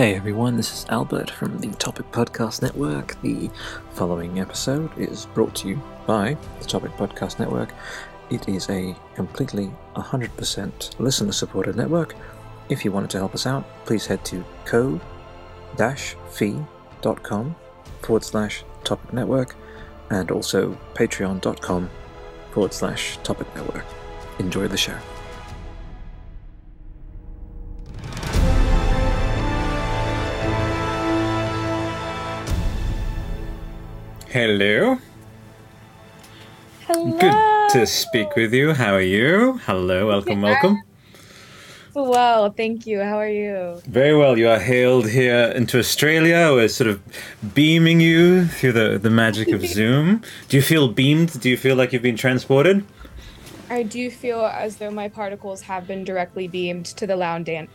Hey everyone, this is Albert from the Topic Podcast Network. The following episode is brought to you by the Topic Podcast Network. It is a completely 100% listener-supported network. If you wanted to help us out, please head to ko-fi.com/Topic Network and also patreon.com/Topic Network. Enjoy the show. Hello. Hello. Good to speak with you. How are you? Hello. Welcome. Well, thank you. How are you? Very well. You are hailed here into Australia. We're sort of beaming you through the magic of Zoom. Do you feel beamed? Do you feel like you've been transported? I do feel as though my particles have been directly beamed to the land down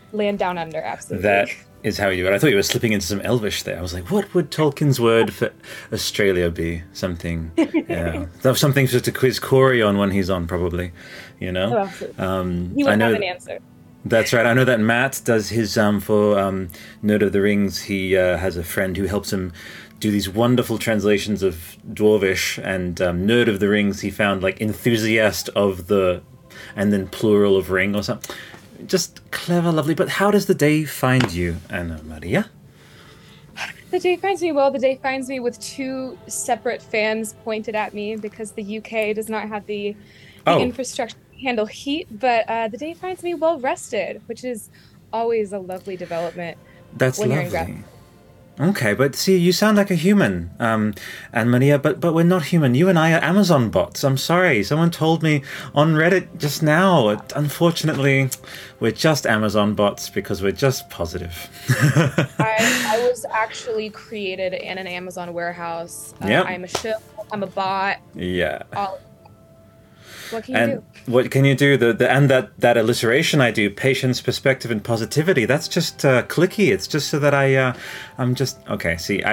under. Absolutely. That is how you were. I thought you were slipping into some Elvish there. I was like, what would Tolkien's word for Australia be? Something. Yeah. Something just to quiz Corey on when he's on, probably. You know? Oh, he would have an answer. That's right. I know that Matt does his, for Nerd of the Rings, he has a friend who helps him do these wonderful translations of Dwarvish, and Nerd of the Rings, he found, like, enthusiast of the, and then plural of ring or something. Just clever, lovely. But how does the day find you, Anna María? The day finds me, well, the day finds me with two separate fans pointed at me because the UK does not have the infrastructure handle heat, but the day finds me well rested, which is always a lovely development. That's lovely. Okay, but see, you sound like a human, Anna María, but we're not human. You and I are Amazon bots. I'm sorry. Someone told me on Reddit just now. Unfortunately, we're just Amazon bots because we're just positive. I was actually created in an Amazon warehouse. Yep. I'm a shill. I'm a bot. Yeah. What can you do? That alliteration I do, patience, perspective, and positivity, that's just clicky. It's just so that I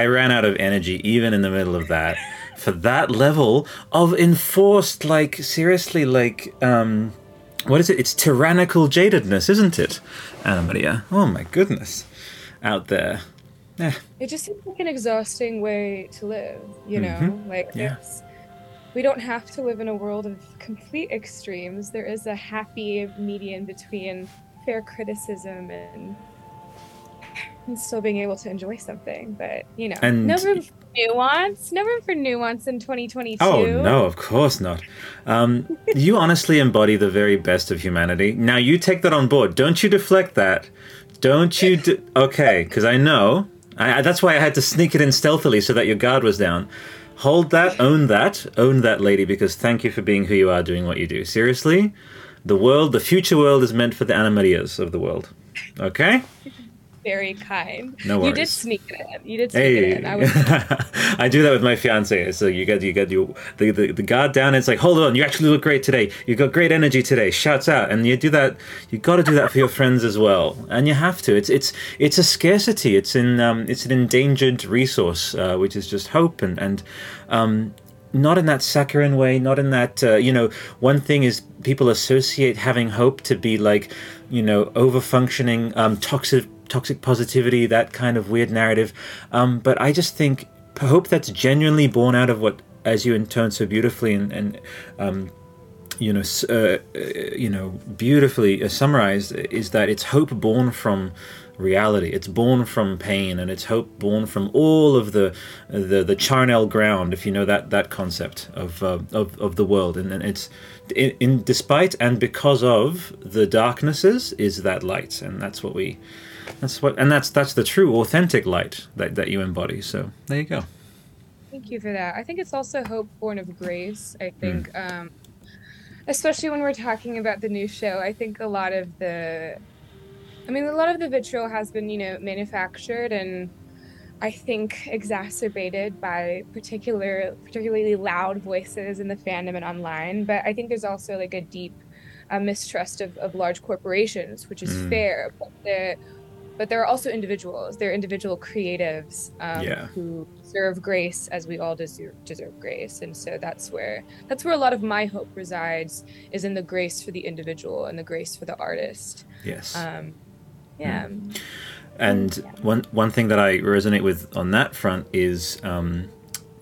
ran out of energy even in the middle of that. For that level of enforced, like, seriously, like, what is it? It's tyrannical jadedness, isn't it, Anna María? Oh, my goodness. Out there. Eh. It just seems like an exhausting way to live, you know? Like, yeah. We don't have to live in a world of complete extremes. There is a happy median between fair criticism and still being able to enjoy something. But, you know, no room for nuance. No room for nuance in 2022. Oh, no, of course not. You honestly embody the very best of humanity. Now, you take that on board. Don't you deflect that. Don't you... Okay, because I know. That's why I had to sneak it in stealthily so that your guard was down. Hold that, own that, lady, because thank you for being who you are, doing what you do. Seriously, the world, the future world is meant for the Anna Marías of the world. Okay? Very kind. No worries. You did sneak it in. You did sneak it in. I do that with my fiancé. So you got the guard down. And it's like, hold on, you actually look great today. You got great energy today. Shouts out. And you do that. You got to do that for your friends as well. And you have to. It's a scarcity. It's an endangered resource, which is just hope and not in that saccharine way. Not in that one thing is people associate having hope to be like, you know, overfunctioning, toxic positivity, that kind of weird narrative. But I just think hope that's genuinely born out of what, as you intoned so beautifully and beautifully summarized, is that it's hope born from reality. It's born from pain, and it's hope born from all of the charnel ground, if you know that concept of the world. And it's in despite and because of the darknesses is that light, and that's what we... That's the true, authentic light that you embody. So there you go. Thank you for that. I think it's also hope born of grace. I think, especially when we're talking about the new show, I think a lot of the vitriol has been, manufactured and I think exacerbated by particularly loud voices in the fandom and online. But I think there's also like a deep mistrust of large corporations, which is fair, but there are also individuals. There are individual creatives who deserve grace, as we all deserve grace. And so that's where a lot of my hope resides, is in the grace for the individual and the grace for the artist. Yes. And one thing that I resonate with on that front is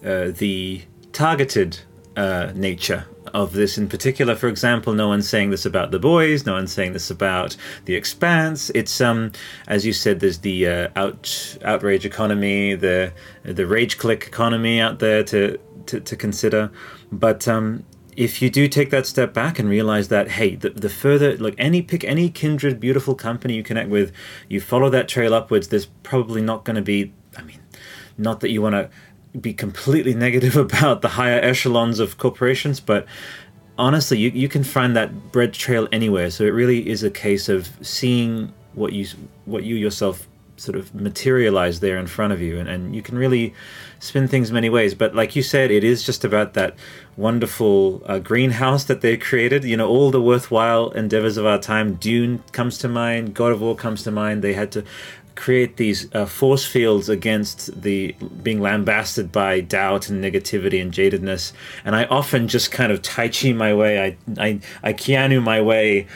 the targeted nature of this in particular. For example, no one's saying this about The Boys, no one's saying this about The Expanse. It's, as you said, there's the outrage economy, the rage click economy out there to consider. But if you do take that step back and realize that, hey, the further, like, pick any kindred, beautiful company you connect with, you follow that trail upwards, there's probably not going to be, I mean, not that you want to be completely negative about the higher echelons of corporations, but honestly, you can find that bread trail anywhere. So it really is a case of seeing what you yourself sort of materialize there in front of you, and you can really spin things many ways. But like you said, it is just about that wonderful greenhouse that they created. You know, all the worthwhile endeavors of our time. Dune comes to mind. God of War comes to mind. They had to create these force fields against the being lambasted by doubt and negativity and jadedness. And I often just kind of tai chi my way. I Keanu my way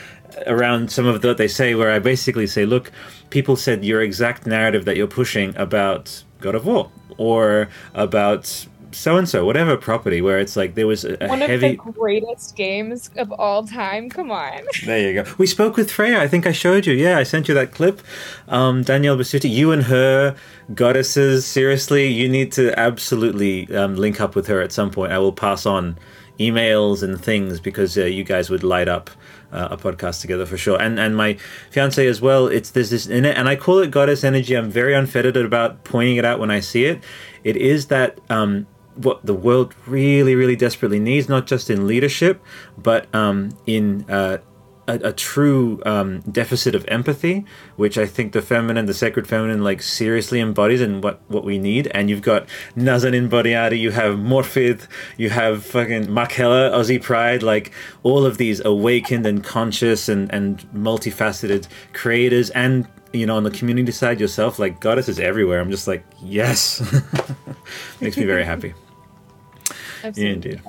around some of what they say, where I basically say, look, people said your exact narrative that you're pushing about God of War or about so-and-so, whatever property, where it's like there was a one heavy... One of the greatest games of all time, come on. There you go. We spoke with Freya, I think I showed you, yeah, I sent you that clip. Danielle Basutti, you and her, goddesses, seriously, you need to absolutely link up with her at some point. I will pass on emails and things because you guys would light up a podcast together for sure, and my fiance as well. There's this in it, and I call it goddess energy. I'm very unfettered about pointing it out when I see it. It is that what the world really, really desperately needs, not just in leadership, but in a true deficit of empathy, which I think the feminine, the sacred feminine, like seriously embodies and what we need. And you've got Nazanin Bodiari, you have Morfydd, you have fucking Markella, Aussie Pride, like all of these awakened and conscious and multifaceted creators. And, you know, on the community side yourself, like goddesses everywhere. I'm just like, yes. Makes me very happy. Absolutely. Yeah, indeed.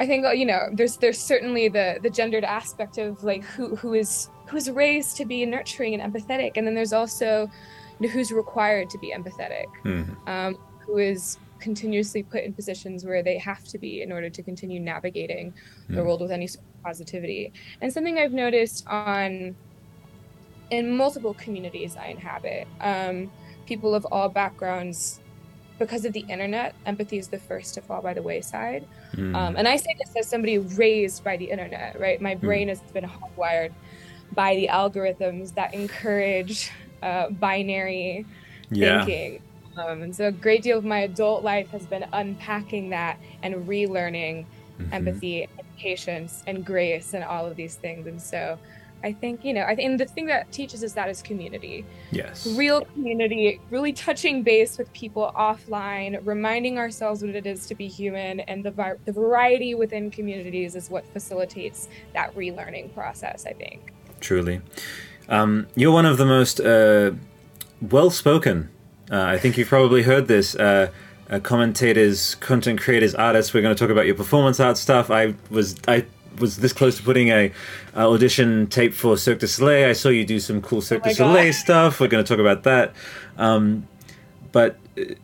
I think you know, there's certainly the gendered aspect of like who is raised to be nurturing and empathetic, and then there's also, you know, who's required to be empathetic, mm-hmm. Who is continuously put in positions where they have to be in order to continue navigating mm-hmm. the world with any sort of positivity. And something I've noticed in multiple communities I inhabit, people of all backgrounds. Because of the internet, empathy is the first to fall by the wayside. Mm. And I say this as somebody raised by the internet, right? My brain has been hardwired by the algorithms that encourage binary thinking. And so a great deal of my adult life has been unpacking that and relearning mm-hmm. empathy and patience and grace and all of these things. And so I think, you know, the thing that teaches us that is community. Yes. Real community, really touching base with people offline, reminding ourselves what it is to be human, and the variety within communities is what facilitates that relearning process, I think. Truly. You're one of the most well-spoken, I think you've probably heard this, commentators, content creators, artists. We're going to talk about your performance art stuff. I was this close to putting a audition tape for Cirque du Soleil. I saw you do some cool Cirque du Soleil stuff. We're going to talk about that. But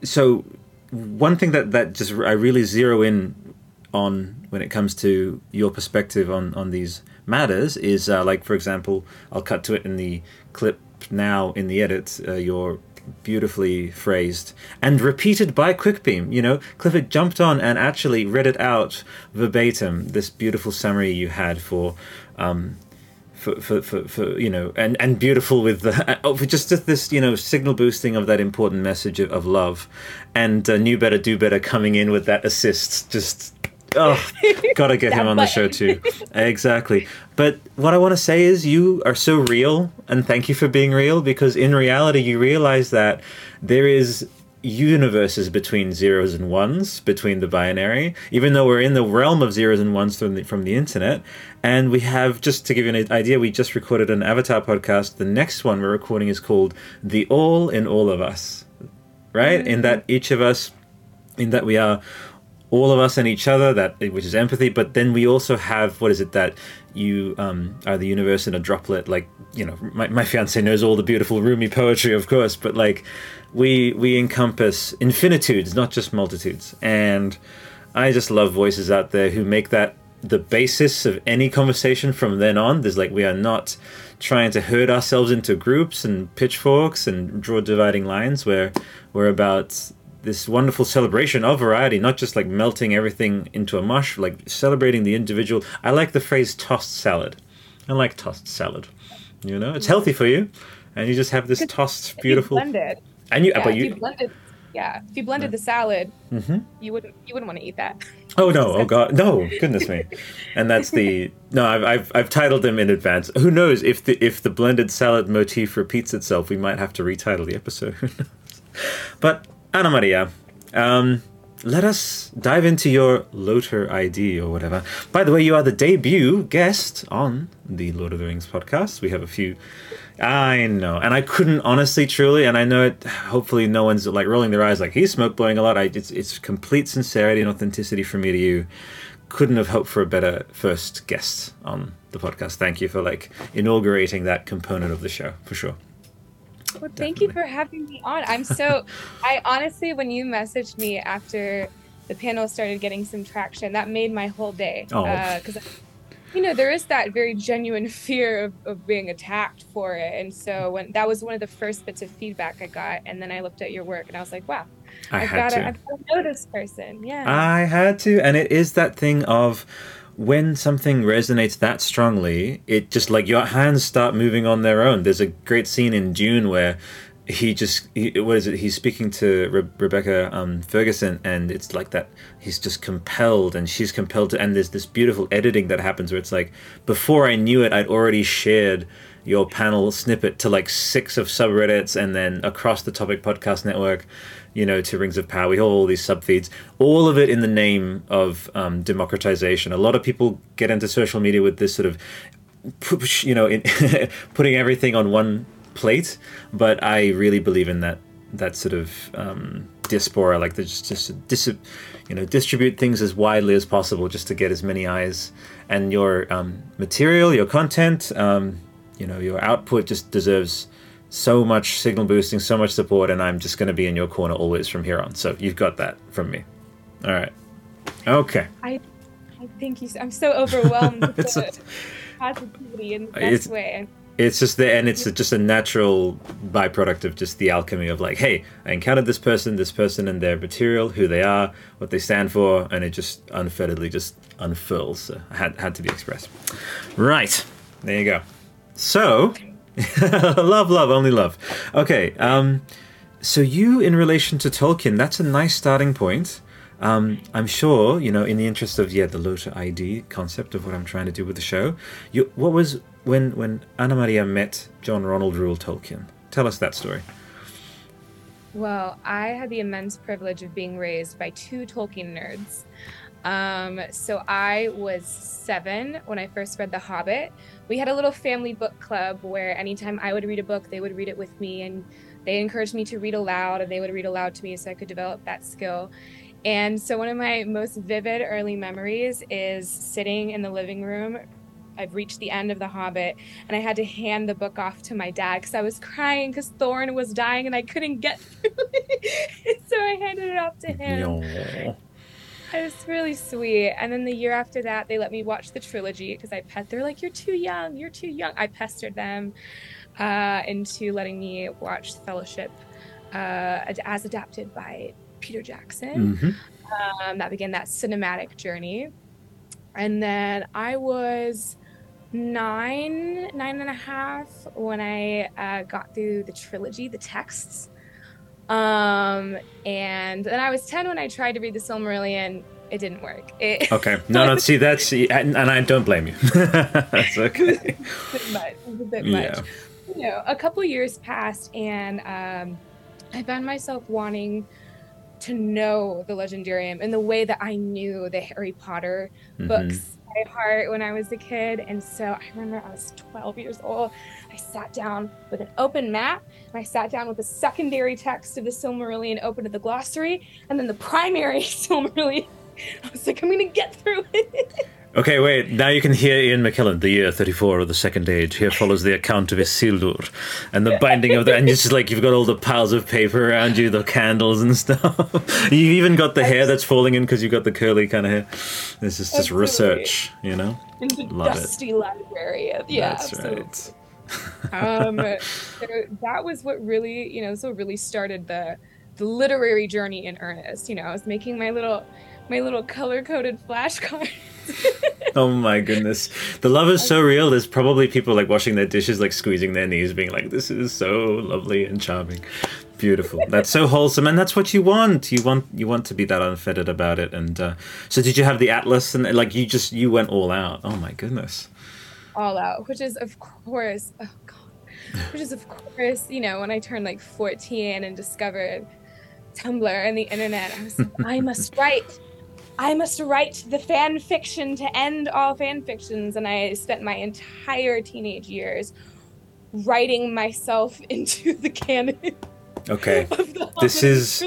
so one thing that just I really zero in on when it comes to your perspective on these matters is like, for example, I'll cut to it in the clip now in the edit, your beautifully phrased and repeated by Quickbeam. You know, Clifford jumped on and actually read it out verbatim, this beautiful summary you had for you know, and beautiful with for just this, you know, signal boosting of that important message of love, and knew better, do better coming in with that assist. Just gotta get him on the show too. Exactly. But what I want to say is you are so real, and thank you for being real, because in reality you realize that there is universes between zeros and ones, between the binary, even though we're in the realm of zeros and ones from the internet. And we have, just to give you an idea, we just recorded an Avatar podcast. The next one we're recording is called The All in All of Us, right? Mm-hmm. In that we are all of us and each other, that which is empathy. But then we also have, what is it, that you are the universe in a droplet. Like, you know, my fiance knows all the beautiful Rumi poetry, of course, but like we encompass infinitudes, not just multitudes. And I just love voices out there who make that the basis of any conversation from then on. There's like, we are not trying to herd ourselves into groups and pitchforks and draw dividing lines, where we're about this wonderful celebration of variety, not just like melting everything into a mush, like celebrating the individual. I like the phrase tossed salad. I like tossed salad. You know, it's healthy for you, and you just have this tossed, beautiful. If you blend it. And you, yeah, but if you blended the salad, mm-hmm. you wouldn't want to eat that. Oh no! Oh God! No! Goodness me! And that's the no. I've titled them in advance. Who knows if the blended salad motif repeats itself, we might have to retitle the episode. Who knows? But Anna Maria, let us dive into your Loter ID or whatever. By the way, you are the debut guest on the Lord of the Rings podcast. We have a few. I know, and I couldn't honestly, truly, and I know it. Hopefully, no one's like rolling their eyes, like he's smoke blowing a lot. It's complete sincerity and authenticity from me to you. Couldn't have hoped for a better first guest on the podcast. Thank you for like inaugurating that component of the show for sure. Well, thank you for having me on. I'm so. I honestly, when you messaged me after the panel started getting some traction, that made my whole day. Oh. Because you know, there is that very genuine fear of being attacked for it. And so when that was one of the first bits of feedback I got, and then I looked at your work and I was like, wow, I've got to know this person. Yeah, I had to. And it is that thing of when something resonates that strongly, it just like your hands start moving on their own. There's a great scene in Dune where he's speaking to Rebecca Ferguson, and it's like that he's just compelled and she's compelled to, and there's this beautiful editing that happens where it's like, before I knew it, I'd already shared your panel snippet to like 6 of subreddits and then across the Topic Podcast Network, you know, to Rings of Power. We have all these subfeeds, all of it in the name of democratization. A lot of people get into social media with this sort of, you know, putting everything on one plate, but I really believe in that sort of diaspora, like just distribute things as widely as possible just to get as many eyes. And your material, your content, you know, your output just deserves so much signal boosting, so much support, and I'm just going to be in your corner always from here on. So you've got that from me. All right. Okay. I think you. I'm so overwhelmed with the positivity in the best way. It's just there, and it's just a natural byproduct of just the alchemy of like, hey, I encountered this person and their material, who they are, what they stand for, and it just unfetteredly just unfurls. So I had to be expressed. Right. There you go. So, love, only love. Okay. So you, in relation to Tolkien, that's a nice starting point. I'm sure, you know, in the interest of, the Loter ID concept of what I'm trying to do with the show, what was... When Anna Maria met John Ronald Reuel Tolkien, tell us that story. Well, I had the immense privilege of being raised by 2 Tolkien nerds. So I was 7 when I first read The Hobbit. We had a little family book club where anytime I would read a book, they would read it with me, and they encouraged me to read aloud, and they would read aloud to me so I could develop that skill. And so one of my most vivid early memories is sitting in the living room. I've reached the end of The Hobbit, and I had to hand the book off to my dad because I was crying because Thorin was dying and I couldn't get through it. So I handed it off to him. No. It was really sweet. And then the year after that, they let me watch the trilogy because they're like, you're too young. I pestered them into letting me watch Fellowship as adapted by Peter Jackson. Mm-hmm. That began that cinematic journey. And then I was 9.5 when I got through the trilogy, the texts. And then I was 10 when I tried to read the Silmarillion. It didn't work. Okay. No, see, that's... And I don't blame you. That's okay. It was a bit much. You know, a couple years passed, and I found myself wanting to know the Legendarium in the way that I knew the Harry Potter books by heart when I was a kid. And so I remember I was 12 years old. I sat down with an open map, and I sat down with the secondary text of the Silmarillion open to the glossary, and then the primary Silmarillion I was like, I'm going to get through it. Okay, wait, now you can hear Ian McKellen, the year 34 of the Second Age. Here follows the account of Isildur and the binding of the... And it's just like you've got all the piles of paper around you, the candles and stuff. You've even got the hair that's falling in because you've got the curly kind of hair. This is just research, you know? In the Love dusty it. Library. Yeah, that's absolutely. Right. So that was what really, you know, so really started the literary journey in earnest. You know, I was making my little color-coded flashcards. Oh my goodness, the love is so real. There's probably people like washing their dishes, like squeezing their knees, being like, this is so lovely and charming, beautiful. That's so wholesome, and that's what you want. You want to be that unfettered about it. And so did you have the atlas and like you went all out? Oh my goodness, all out, which is of course you know, when I turned like 14 and discovered Tumblr and the internet, I was like, I must write the fan fiction to end all fan fictions. And I spent my entire teenage years writing myself into the canon. Okay. This is...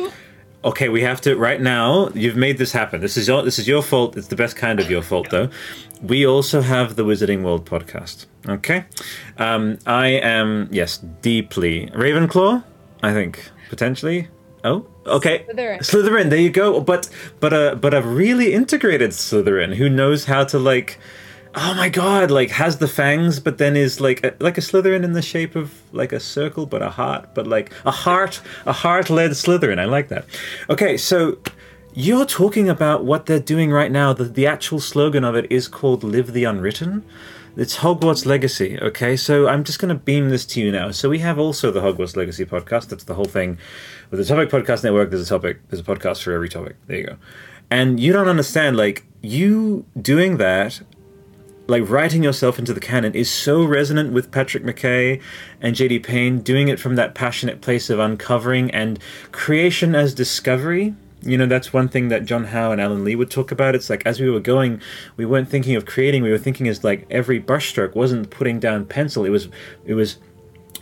Okay, we have to... Right now, you've made this happen. This is your fault. It's the best kind of your fault, though. We also have the Wizarding World podcast. Okay? I am, yes, deeply... Ravenclaw, I think, potentially. Oh, okay. Slytherin, there you go. But a really integrated Slytherin who knows how to, like, oh my god, like has the fangs, but then is like a Slytherin in the shape of like a circle, but a heart, but like a heart-led Slytherin. I like that. Okay, so you're talking about what they're doing right now. The actual slogan of it is called "Live the Unwritten." It's Hogwarts Legacy, okay? So I'm just going to beam this to you now. So we have also the Hogwarts Legacy podcast. That's the whole thing. With the Topic Podcast Network, there's a topic. There's a podcast for every topic. There you go. And you don't understand, like, you doing that, like, writing yourself into the canon is so resonant with Patrick McKay and J.D. Payne, doing it from that passionate place of uncovering and creation as discovery. You know, that's one thing that John Howe and Alan Lee would talk about. It's like, as we were going, we weren't thinking of creating. We were thinking as like every brushstroke wasn't putting down pencil. It was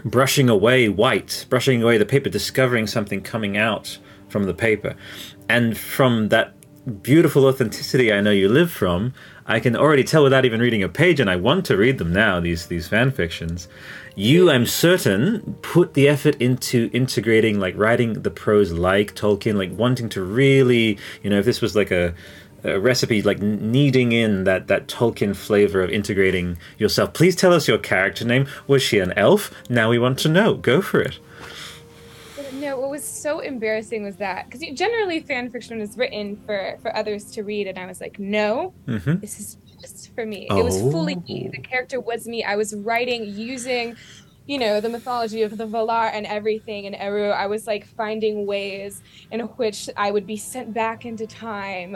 brushing away white, brushing away the paper, discovering something coming out from the paper. And from that beautiful authenticity I know you live from, I can already tell without even reading a page, and I want to read them now, these fan fictions. You, I'm certain, put the effort into integrating, like, writing the prose like Tolkien, like, wanting to really, you know, if this was like a recipe, like, kneading in that Tolkien flavor of integrating yourself. Please tell us your character name. Was she an elf? Now we want to know. Go for it. No, what was so embarrassing was that, because generally fan fiction is written for others to read, and I was like, no, This is just for me. Oh. It was fully me. The character was me. I was writing using, you know, the mythology of the Valar and everything, and Eru. I was like finding ways in which I would be sent back into time,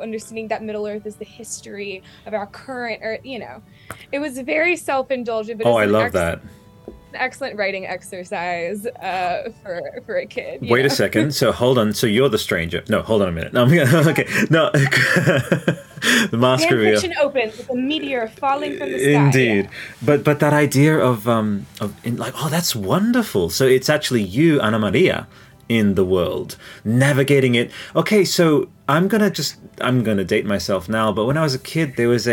understanding that Middle Earth is the history of our current Earth. You know, it was very self-indulgent. But I love that. Excellent writing exercise for a kid. Wait a second. So hold on. So you're the stranger. No, hold on a minute. No, okay. No. The mask fan reveal. Fiction opens with a meteor falling from the sky. Indeed. Yeah. But that idea of like, oh, that's wonderful. So it's actually you, Anna Maria, in the world, navigating it. Okay, so I'm gonna date myself now. But when I was a kid, there was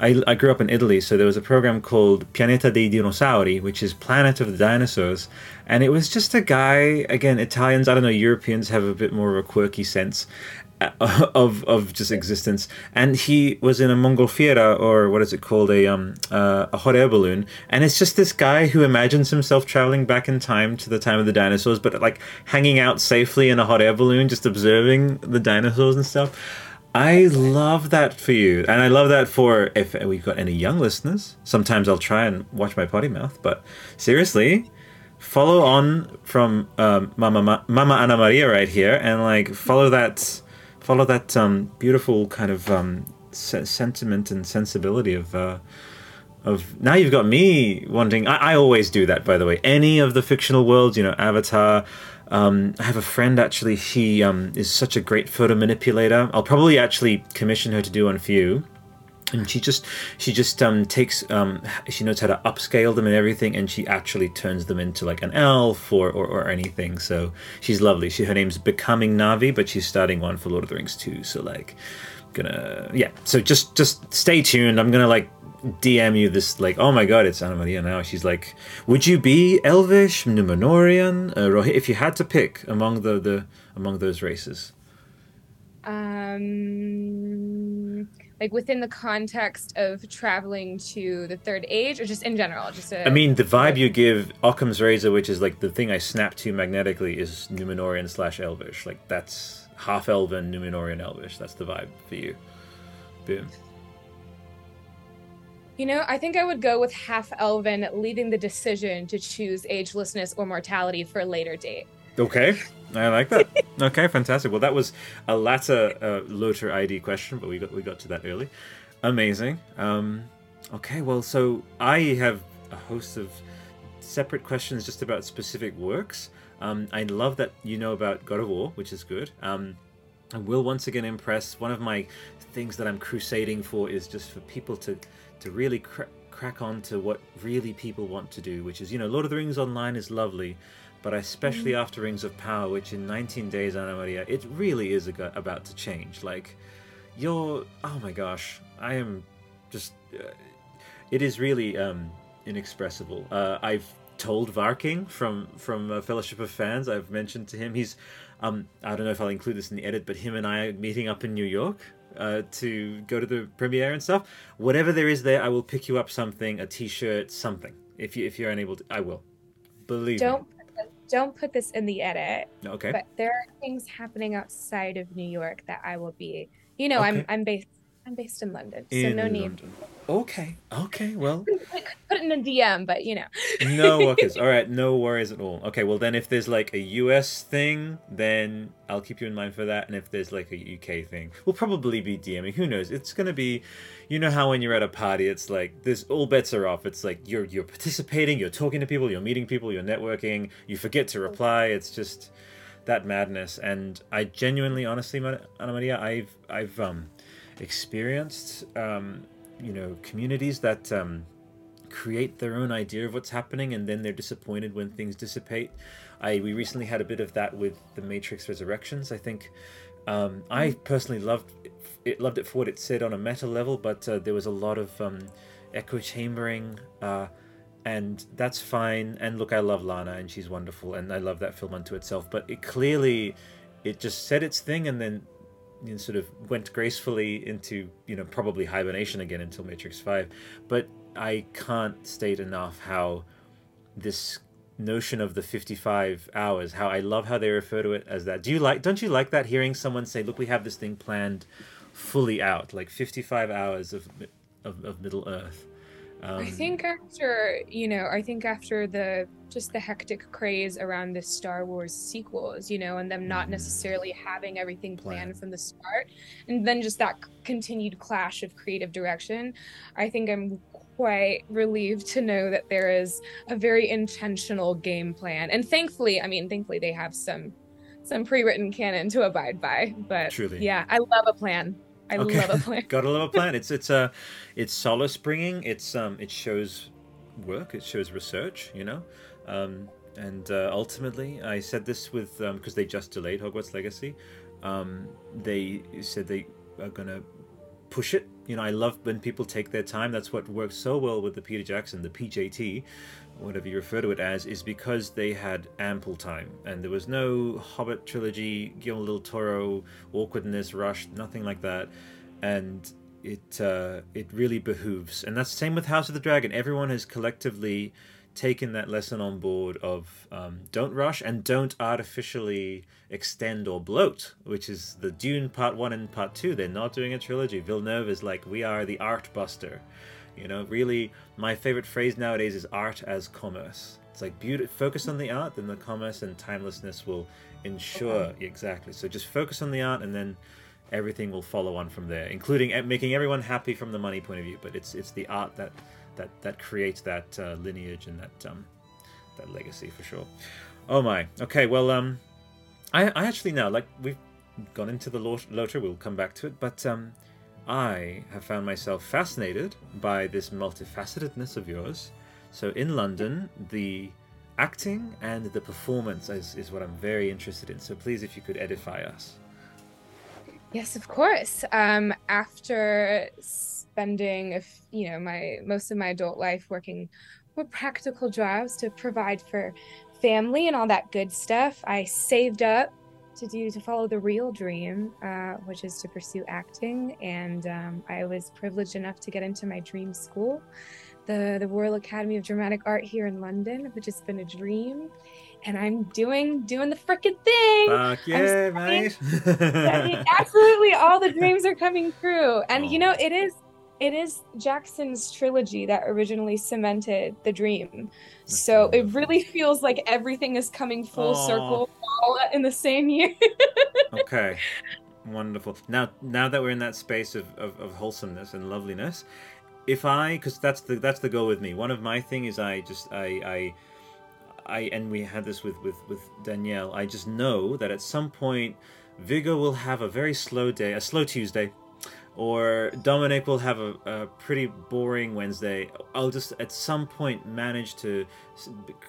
I grew up in Italy, so there was a program called Pianeta dei Dinosauri, which is Planet of the Dinosaurs. And it was just a guy, again, Italians, I don't know, Europeans have a bit more of a quirky sense of just existence. And he was in a mongolfiera, or what is it called, a hot air balloon. And it's just this guy who imagines himself traveling back in time to the time of the dinosaurs, but like hanging out safely in a hot air balloon, just observing the dinosaurs and stuff. I love that for you, and I love that for if we've got any young listeners. Sometimes I'll try and watch my potty mouth, but seriously, follow on from Mama Anna Maria right here, and like follow that beautiful kind of sentiment and sensibility of now you've got me wanting. I always do that, by the way. Any of the fictional worlds, you know, Avatar. I have a friend, actually, she is such a great photo manipulator. I'll probably actually commission her to do one for you. And she just takes, she knows how to upscale them and everything, and she actually turns them into like an elf or anything. So she's lovely. Her name's Becoming Navi, but she's starting one for Lord of the Rings 2. So like, So just stay tuned. I'm gonna like DM you this like, oh my god, it's Anna María now. She's like, would you be Elvish, Numenorean, Rohirrim, if you had to pick among among those races? Like within the context of traveling to the Third Age, or just in general? I mean, the vibe you give, Occam's Razor, which is like the thing I snap to magnetically, is Numenorean/Elvish. Like that's half-elven, Numenorean, Elvish. That's the vibe for you. Boom. You know, I think I would go with half-elven, leaving the decision to choose agelessness or mortality for a later date. Okay. I like that. Okay, fantastic. Well, that was a latter Lothar ID question, but we got to that early. Amazing. Okay, well, so I have a host of separate questions just about specific works. I love that you know about God of War, which is good. I will once again impress. One of my things that I'm crusading for is just for people to really crack on to what really people want to do, which is, you know, Lord of the Rings Online is lovely, but especially after Rings of Power, which in 19 days, Anna María, it really is about to change. Like, oh my gosh, I am just, it is really inexpressible. I've told Varking from Fellowship of Fans, I've mentioned to him, he's, I don't know if I'll include this in the edit, but him and I are meeting up in New York to go to the premiere and stuff. Whatever there is there, I will pick you up something, a t-shirt, something. If you're unable to, I will. Believe me. Don't put this in the edit. Okay. But there are things happening outside of New York that I will be. You know, okay. I'm based in London, so in no need. London. Okay. Okay. Well. I could put it in a DM, but you know. No worries. All right. No worries at all. Okay. Well, then if there's like a US thing, then I'll keep you in mind for that. And if there's like a UK thing, we'll probably be DMing. Who knows? It's gonna be, you know how when you're at a party, it's like this. All bets are off. It's like you're participating, you're talking to people, you're meeting people, you're networking. You forget to reply. It's just that madness. And I genuinely, honestly, Anna María, I've experienced. You know, communities that create their own idea of what's happening, and then they're disappointed when things dissipate. We recently had a bit of that with The Matrix Resurrections. I think I personally loved it for what it said on a meta level, but there was a lot of echo chambering, and that's fine. And look, I love Lana, and she's wonderful, and I love that film unto itself. But it just said its thing, and then. And sort of went gracefully into, you know, probably hibernation again until Matrix 5. But I can't state enough how this notion of the 55 hours, how I love how they refer to it as that. Don't you like that, hearing someone say, look, we have this thing planned fully out, like 55 hours of Middle Earth. I think after, the hectic craze around the Star Wars sequels, you know, and them not necessarily having everything planned from the start, and then just that continued clash of creative direction, I think I'm quite relieved to know that there is a very intentional game plan. And thankfully they have some pre-written canon to abide by, but truly. Yeah, I love a plan. Love a plan. Gotta love a plan. It's solace bringing. It shows work. It shows research. You know, and ultimately, I said this with because they just delayed Hogwarts Legacy. They said they are gonna push it. You know, I love when people take their time. That's what works so well with the Peter Jackson, the PJT, whatever you refer to it as, is because they had ample time, and there was no Hobbit trilogy, Guillermo del Toro, awkwardness, rush, nothing like that. And it really behooves. And that's the same with House of the Dragon. Everyone has collectively taken that lesson on board of don't rush and don't artificially extend or bloat, which is the Dune Part 1 and Part 2. They're not doing a trilogy. Villeneuve is like, we are the art buster. You know, really, my favorite phrase nowadays is art as commerce. It's like, focus on the art, then the commerce and timelessness will ensure. Okay. Exactly. So just focus on the art, and then everything will follow on from there, including making everyone happy from the money point of view. But it's the art that creates that lineage and that legacy for sure. Oh my. Okay. Well, I actually now, like, we've gone into the Lothar. We'll come back to it, but I have found myself fascinated by this multifacetedness of yours. So in London, the acting and the performance is what I'm very interested in. So please, if you could edify us. Yes, of course. After spending, most of my adult life working more practical jobs to provide for family and all that good stuff, I saved up to follow the real dream, which is to pursue acting. And I was privileged enough to get into my dream school, the Royal Academy of Dramatic Art here in London, which has been a dream. And I'm doing the frickin' thing. Fuck yeah, mate. Absolutely, all the dreams are coming true. And it is Jackson's trilogy that originally cemented the dream. So it really feels like everything is coming full circle all in the same year. Okay. Wonderful. Now that we're in that space of wholesomeness and loveliness, because that's the goal with me. One of my thing is I and we had this with Danielle, I just know that at some point Viggo will have a very slow day, a slow Tuesday, or Dominic will have a pretty boring Wednesday. I'll just at some point manage to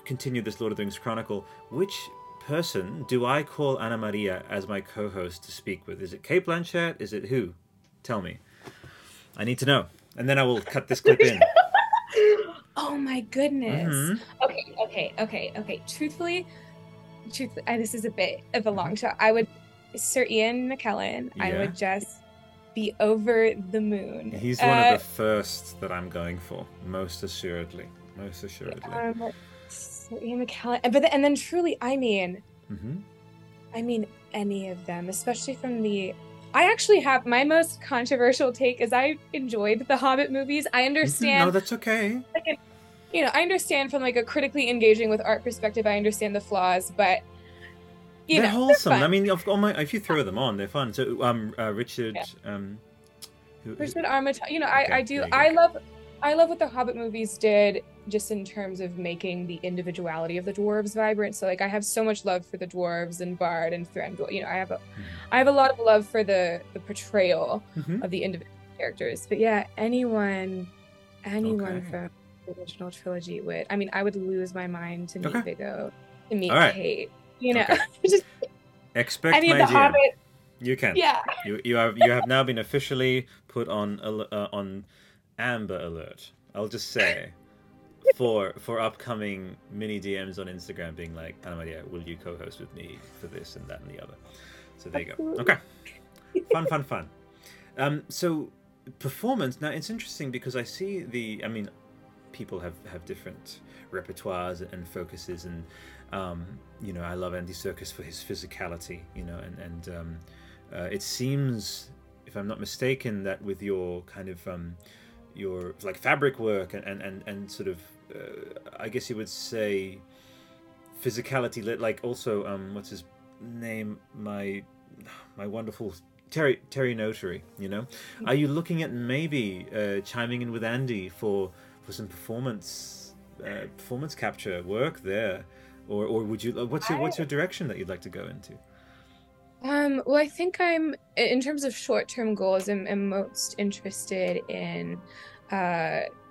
continue this Lord of the Rings Chronicle. Which person do I call Anna Maria as my co-host to speak with? Is it Kate Blanchett? Is it who? Tell me. I need to know. And then I will cut this clip in. Oh my goodness. Mm-hmm. Okay. Truthfully, this is a bit of a long shot. I would, Sir Ian McKellen, yeah. I would just be over the moon. He's one of the first that I'm going for, most assuredly. Sir Ian McKellen, and then truly, I mean any of them, especially from the... I actually have my most controversial take is I enjoyed the Hobbit movies. I understand. No, that's okay. I understand from a critically engaging with art perspective. I understand the flaws, but they're wholesome. They're if you throw them on, they're fun. So Richard, Richard Armitage. I love what the Hobbit movies did, just in terms of making the individuality of the dwarves vibrant. So I have so much love for the dwarves and Bard and Thranduil. I have a lot of love for the portrayal of the individual characters. But yeah, anyone from the original trilogy would. I mean, I would lose my mind to meet Viggo, to meet Kate. The Hobbit. You can. Yeah. You have now been officially put on Amber Alert. I'll just say. For upcoming mini DMs on Instagram being like, Anna Maria, will you co-host with me for this and that and the other? So there you go. Okay. Fun. So performance. Now it's interesting because I see people have different repertoires and focuses and, I love Andy Serkis for his physicality, and it seems, if I'm not mistaken, that with your kind of, your fabric work and sort of I guess you would say physicality, also what's his name, my wonderful Terry Notary, are you looking at maybe chiming in with Andy for some performance capture work there, or would you, what's your direction that you'd like to go into? Well, I think I'm, in terms of short-term goals, I'm most interested in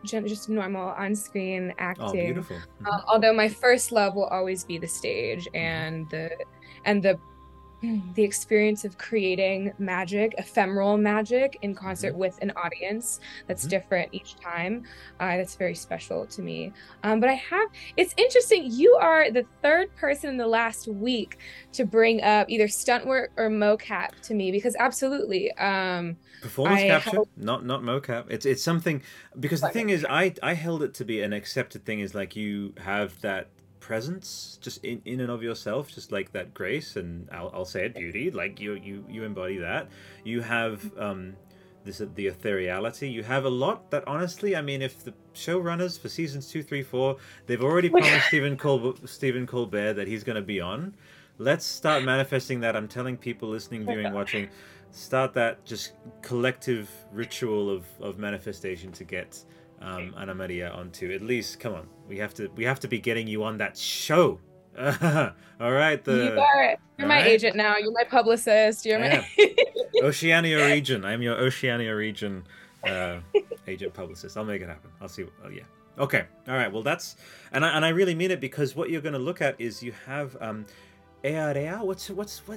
just normal on-screen acting. Oh, beautiful. Although my first love will always be the stage and the experience of creating magic, ephemeral magic, in concert with an audience that's different each time. That's very special to me. But it's interesting, you are the third person in the last week to bring up either stunt work or mocap to me, because absolutely. Performance capture, not mocap. It's something, because the thing is, I held it to be an accepted thing, is you have that presence just in and of yourself, just that grace, and I'll say it, beauty, you embody that. You have the ethereality. You have a lot that, honestly, if the showrunners for seasons 2, 3, 4, they've already promised Stephen Colbert that he's going to be on. Let's start manifesting that. I'm telling people listening, viewing, watching, start that just collective ritual of manifestation to get Anna Maria onto, at least. Come on, we have to be getting you on that show, All right. You got it. You're my agent now. You're my publicist. You're my Oceania region. I'm your Oceania region agent publicist. I'll make it happen. I'll see. Okay. All right. Well, that's and I really mean it, because what you're going to look at is you have Earea. What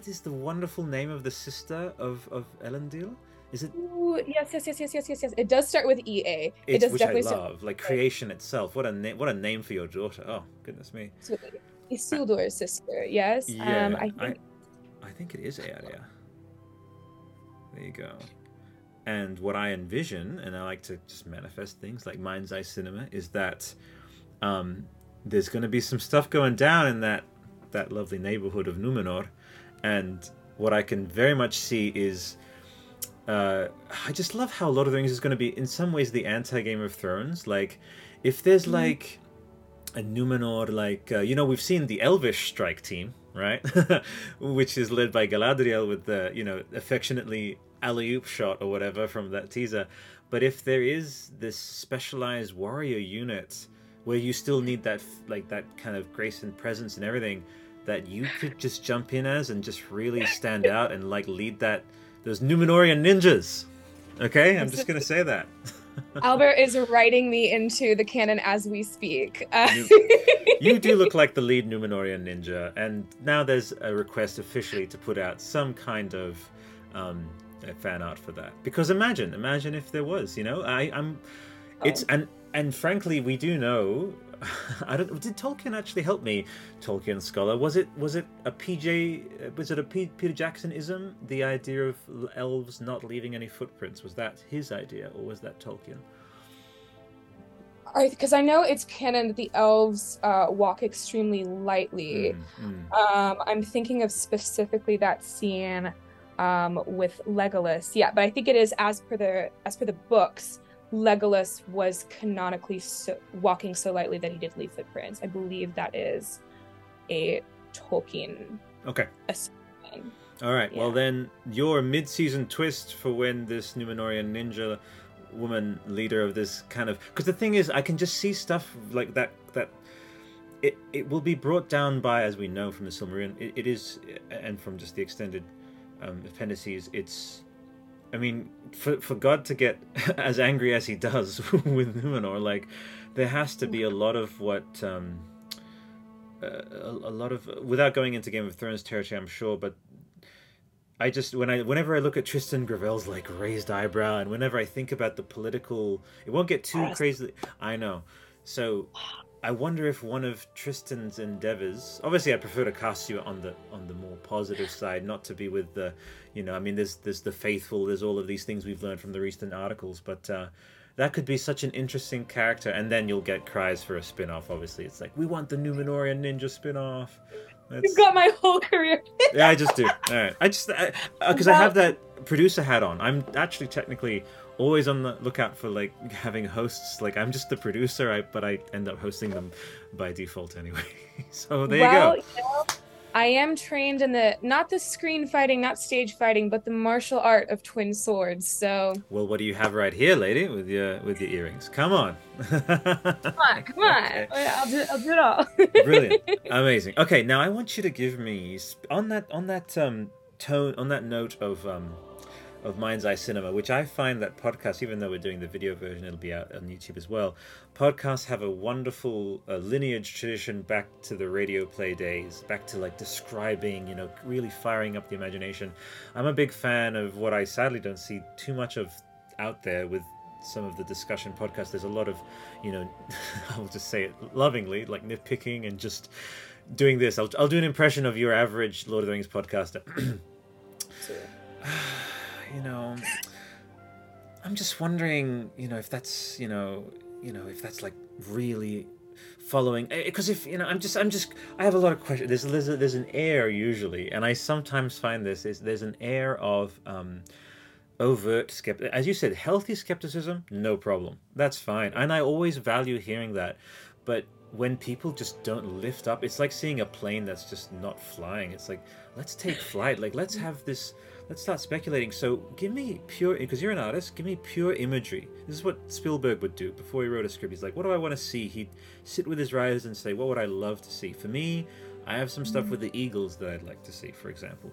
is the wonderful name of the sister of Elendil? Is it? Ooh, yes. It does start with EA. It does, which definitely I love. Like creation itself. What a name for your daughter. Oh, goodness me. Isildur's sister. Yes. Yeah, I think it is Earea. There you go. And what I envision, and I like to just manifest things like Mind's Eye Cinema, is that there's going to be some stuff going down in that lovely neighborhood of Numenor. And what I can very much see is I just love how Lord of the Rings is going to be, in some ways, the anti-Game of Thrones. Like, if there's, like, a Numenor, like, we've seen the Elvish strike team, right? Which is led by Galadriel with the, affectionately alley-oop shot or whatever from that teaser. But if there is this specialized warrior unit where you still need that, like, that kind of grace and presence and everything, that you could just jump in as and just really stand out and, like, lead that... Those Numenorean ninjas. Okay, I'm just going to say that. Albert is writing me into the canon as we speak. You do look like the lead Numenorean ninja. And now there's a request officially to put out some kind of fan art for that. Because imagine if there was, And frankly, we do know... Did Tolkien actually help me? Tolkien scholar. Was it a Peter Jackson-ism? The idea of elves not leaving any footprints. Was that his idea or was that Tolkien? Because I know it's canon that the elves walk extremely lightly. I'm thinking of specifically that scene with Legolas. Yeah, but I think it is as per the books. Legolas was canonically walking so lightly that he did leave footprints. I believe that is a Tolkien assumption. All right. Yeah. Well, then your mid-season twist for when this Numenorean ninja woman leader of this kind of... Because the thing is, I can just see stuff like that it will be brought down by, as we know from the Silmarillion, it is, and from just the extended appendices, it's... I mean, for God to get as angry as he does with Numenor, like, there has to be a lot of what, without going into Game of Thrones territory, I'm sure, but I just, whenever I look at Tristan Gravel's, like, raised eyebrow, and whenever I think about the political, it won't get too crazy, I know, so... I wonder if one of Tristan's endeavors. Obviously, I prefer to cast you on the more positive side, not to be with the, there's the faithful, there's all of these things we've learned from the recent articles, but that could be such an interesting character, and then you'll get cries for a spin-off. Obviously, it's like we want the Numenorean ninja spin-off. You've got my whole career. Yeah, I just do. All right, I have that producer hat on. I'm actually technically always on the lookout for, like, having hosts. Like, I'm just the producer, but I end up hosting them by default anyway. So there you go. I am trained in not the screen fighting, not stage fighting, but the martial art of twin swords. So. Well, what do you have right here, lady, with your earrings? Come on. Come on. Okay. I'll do it all. Brilliant, amazing. Okay, now I want you to give me on that note of Mind's Eye Cinema, which I find that podcasts, even though we're doing the video version, it'll be out on YouTube as well. Podcasts have a wonderful lineage tradition back to the radio play days, back to, like, describing, really firing up the imagination. I'm a big fan of what I sadly don't see too much of out there with some of the discussion podcasts. There's a lot of, I'll just say it lovingly, like nitpicking and just doing this. I'll do an impression of your average Lord of the Rings podcaster. I'm just wondering, if that's, if that's, like, really following, because if, I have a lot of questions. There's an air usually, and I sometimes find there's an air of overt skepticism. As you said, healthy skepticism, no problem. That's fine. And I always value hearing that. But when people just don't lift up, it's like seeing a plane that's just not flying. It's like, let's take flight. Like, let's have this... Let's start speculating. So give me because you're an artist, give me pure imagery. This is what Spielberg would do before he wrote a script. He's like, what do I want to see? He'd sit with his writers and say, what would I love to see? For me, I have some stuff with the eagles that I'd like to see, for example.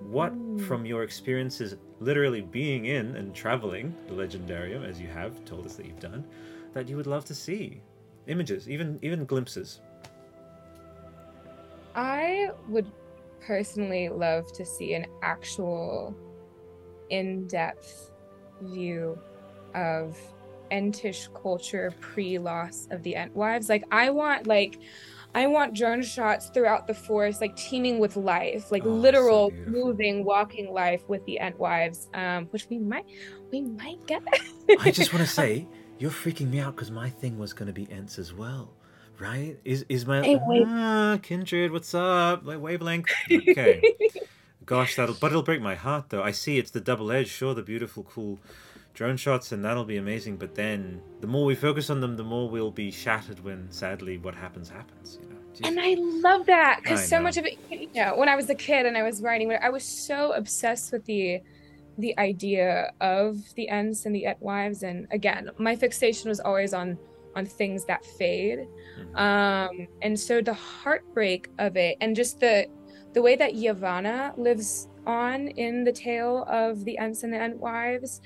What, from your experiences literally being in and traveling the Legendarium, as you have told us that you've done, that you would love to see? Images, even glimpses. I would personally love to see an actual in-depth view of Entish culture pre-loss of the Entwives. I want drone shots throughout the forest, like teeming with life, literal so moving, walking life with the Entwives, which we might get. I just want to say, you're freaking me out because my thing was going to be Ents as well, right? Is my kindred? What's up? Like wavelength. Okay. Gosh, it'll break my heart though. I see it's the double edge. Sure, the beautiful, cool drone shots, and that'll be amazing, but then the more we focus on them, the more we'll be shattered when, sadly, what happens, you know. Jeez. And I love that, because so much of it, you know, when I was a kid and I was writing, I was so obsessed with the idea of the Ents and the Entwives, and again, my fixation was always on things that fade. Mm-hmm. And so the heartbreak of it, and just the way that Yavanna lives on in the tale of the Ents and the Entwives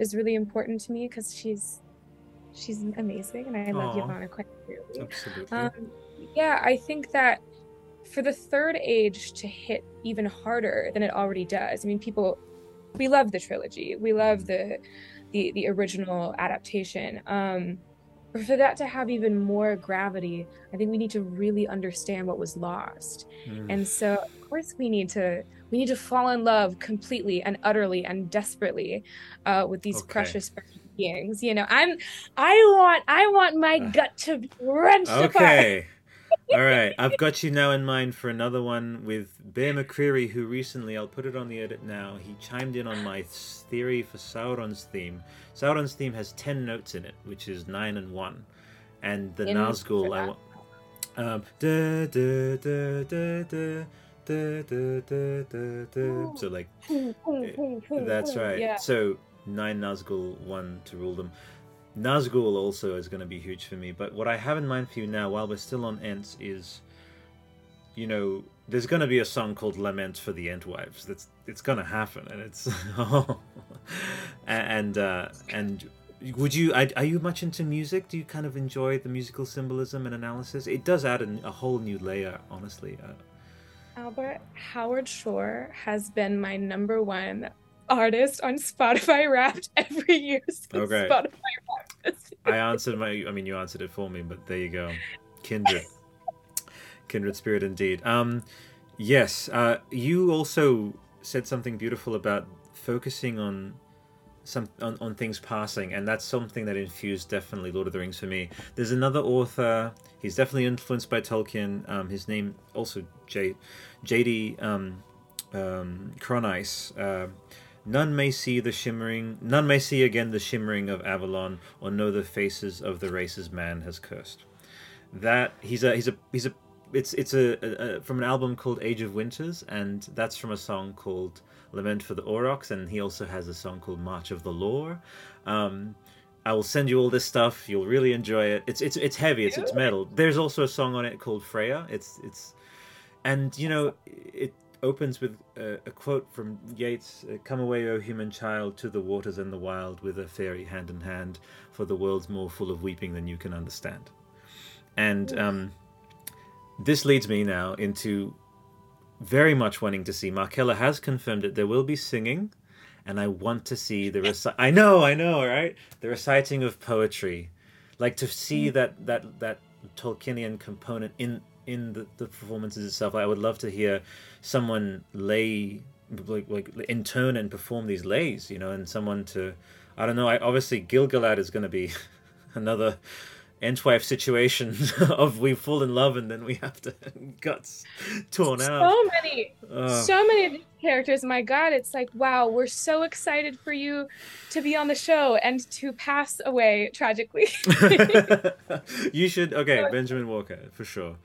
is really important to me, because she's amazing, and I love Yavanna quite dearly. Absolutely. I think that for the Third Age to hit even harder than it already does, I mean, we love the trilogy, we love the original adaptation, but for that to have even more gravity, I think we need to really understand what was lost. And so of course we need to fall in love completely and utterly and desperately with these precious beings. You know, I want my gut to be wrenched apart. Okay. All right. I've got you now in mind for another one with Bear McCreary, who recently, I'll put it on the edit now, he chimed in on my theory for Sauron's theme. Sauron's theme has 10 notes in it, which is 9 and 1. And the Nazgul, I want... da, da, da, da, da. Da, da, da, da, da. So like that's right, yeah. So 9 Nazgul, 1 to rule them. Nazgul also is going to be huge for me, but what I have in mind for you now, while we're still on Ents, is, you know, there's going to be a song called Lament for the Entwives. It's going to happen, and it's and would you? Are you much into music? Do you kind of enjoy the musical symbolism and analysis? It does add a whole new layer, honestly. Albert, Howard Shore has been my number one artist on Spotify Wrapped every year since Spotify Wrapped. You answered it for me, but there you go. Kindred spirit indeed. Yes, you also said something beautiful about focusing on things passing, and that's something that infused definitely Lord of the Rings for me. There's another author, he's definitely influenced by Tolkien, his name also J.D. Cronice. None may see again the shimmering of Avalon, or know the faces of the races man has cursed. That it's from an album called Age of Winters, and that's from a song called Lament for the Aurochs, and he also has a song called March of the Lore. I will send you all this stuff. You'll really enjoy it. It's heavy. It's metal. There's also a song on it called Freya. And you know, it opens with a quote from Yeats: "Come away, O human child, to the waters and the wild, with a fairy hand in hand, for the world's more full of weeping than you can understand." And this leads me now into very much wanting to see. Markella has confirmed it. There will be singing, and I want to see the I know, right? The reciting of poetry, like to see that Tolkienian component in the performances itself. I would love to hear someone lay, like intone and perform these lays, you know, and someone to, I don't know. Obviously Gilgalad is going to be another Entwife situation of we fall in love and then we have to guts torn out. So many of these characters, my God, it's like, wow, we're so excited for you to be on the show and to pass away tragically. You should, Benjamin Walker, for sure.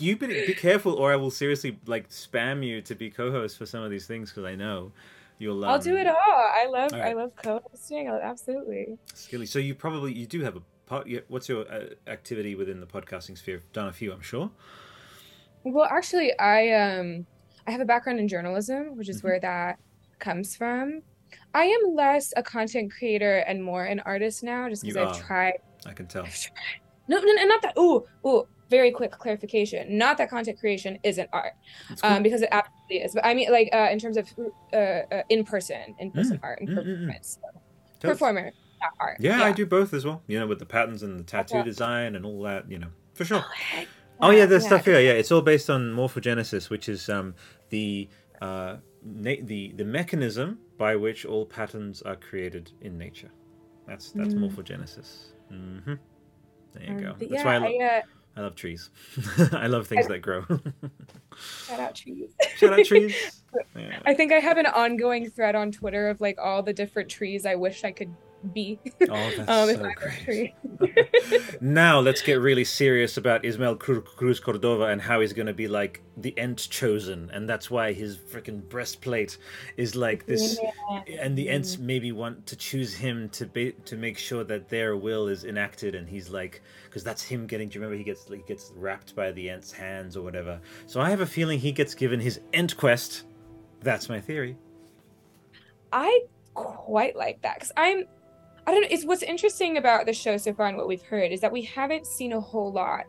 You be careful, or I will seriously spam you to be co-host for some of these things, because I know you'll love. I'll do it all. I love co-hosting. Absolutely. Skilly. So you do have a what's your activity within the podcasting sphere? Done a few, I'm sure. Well, actually, I have a background in journalism, which is where that comes from. I am less a content creator and more an artist now, just because I've tried. I can tell. No, not that. Ooh, very quick clarification. Not that content creation isn't art, cool. Because it absolutely is. But I mean, like, in terms of in-person art and performance. So, performer, not art. Yeah, I do both as well. You know, with the patterns and the tattoo design and all that, you know, for sure. Oh, yeah, there's stuff here. Yeah, it's all based on morphogenesis, which is the mechanism by which all patterns are created in nature. That's morphogenesis. Mm-hmm. There you go. That's why I love trees. I love things that grow. Shout out trees. Yeah. I think I have an ongoing thread on Twitter of like all the different trees I wish I could be. Oh, that's so great. Now let's get really serious about Ismael Cruz Cordova and how he's going to be like the Ent Chosen, and that's why his freaking breastplate is like this. Yeah. And the Ents maybe want to choose him to make sure that their will is enacted, and he's like, because that's him getting. Do you remember he gets wrapped by the Ents' hands or whatever? So I have a feeling he gets given his Ent quest. That's my theory. I quite like that because I don't know. It's what's interesting about the show so far and what we've heard is that we haven't seen a whole lot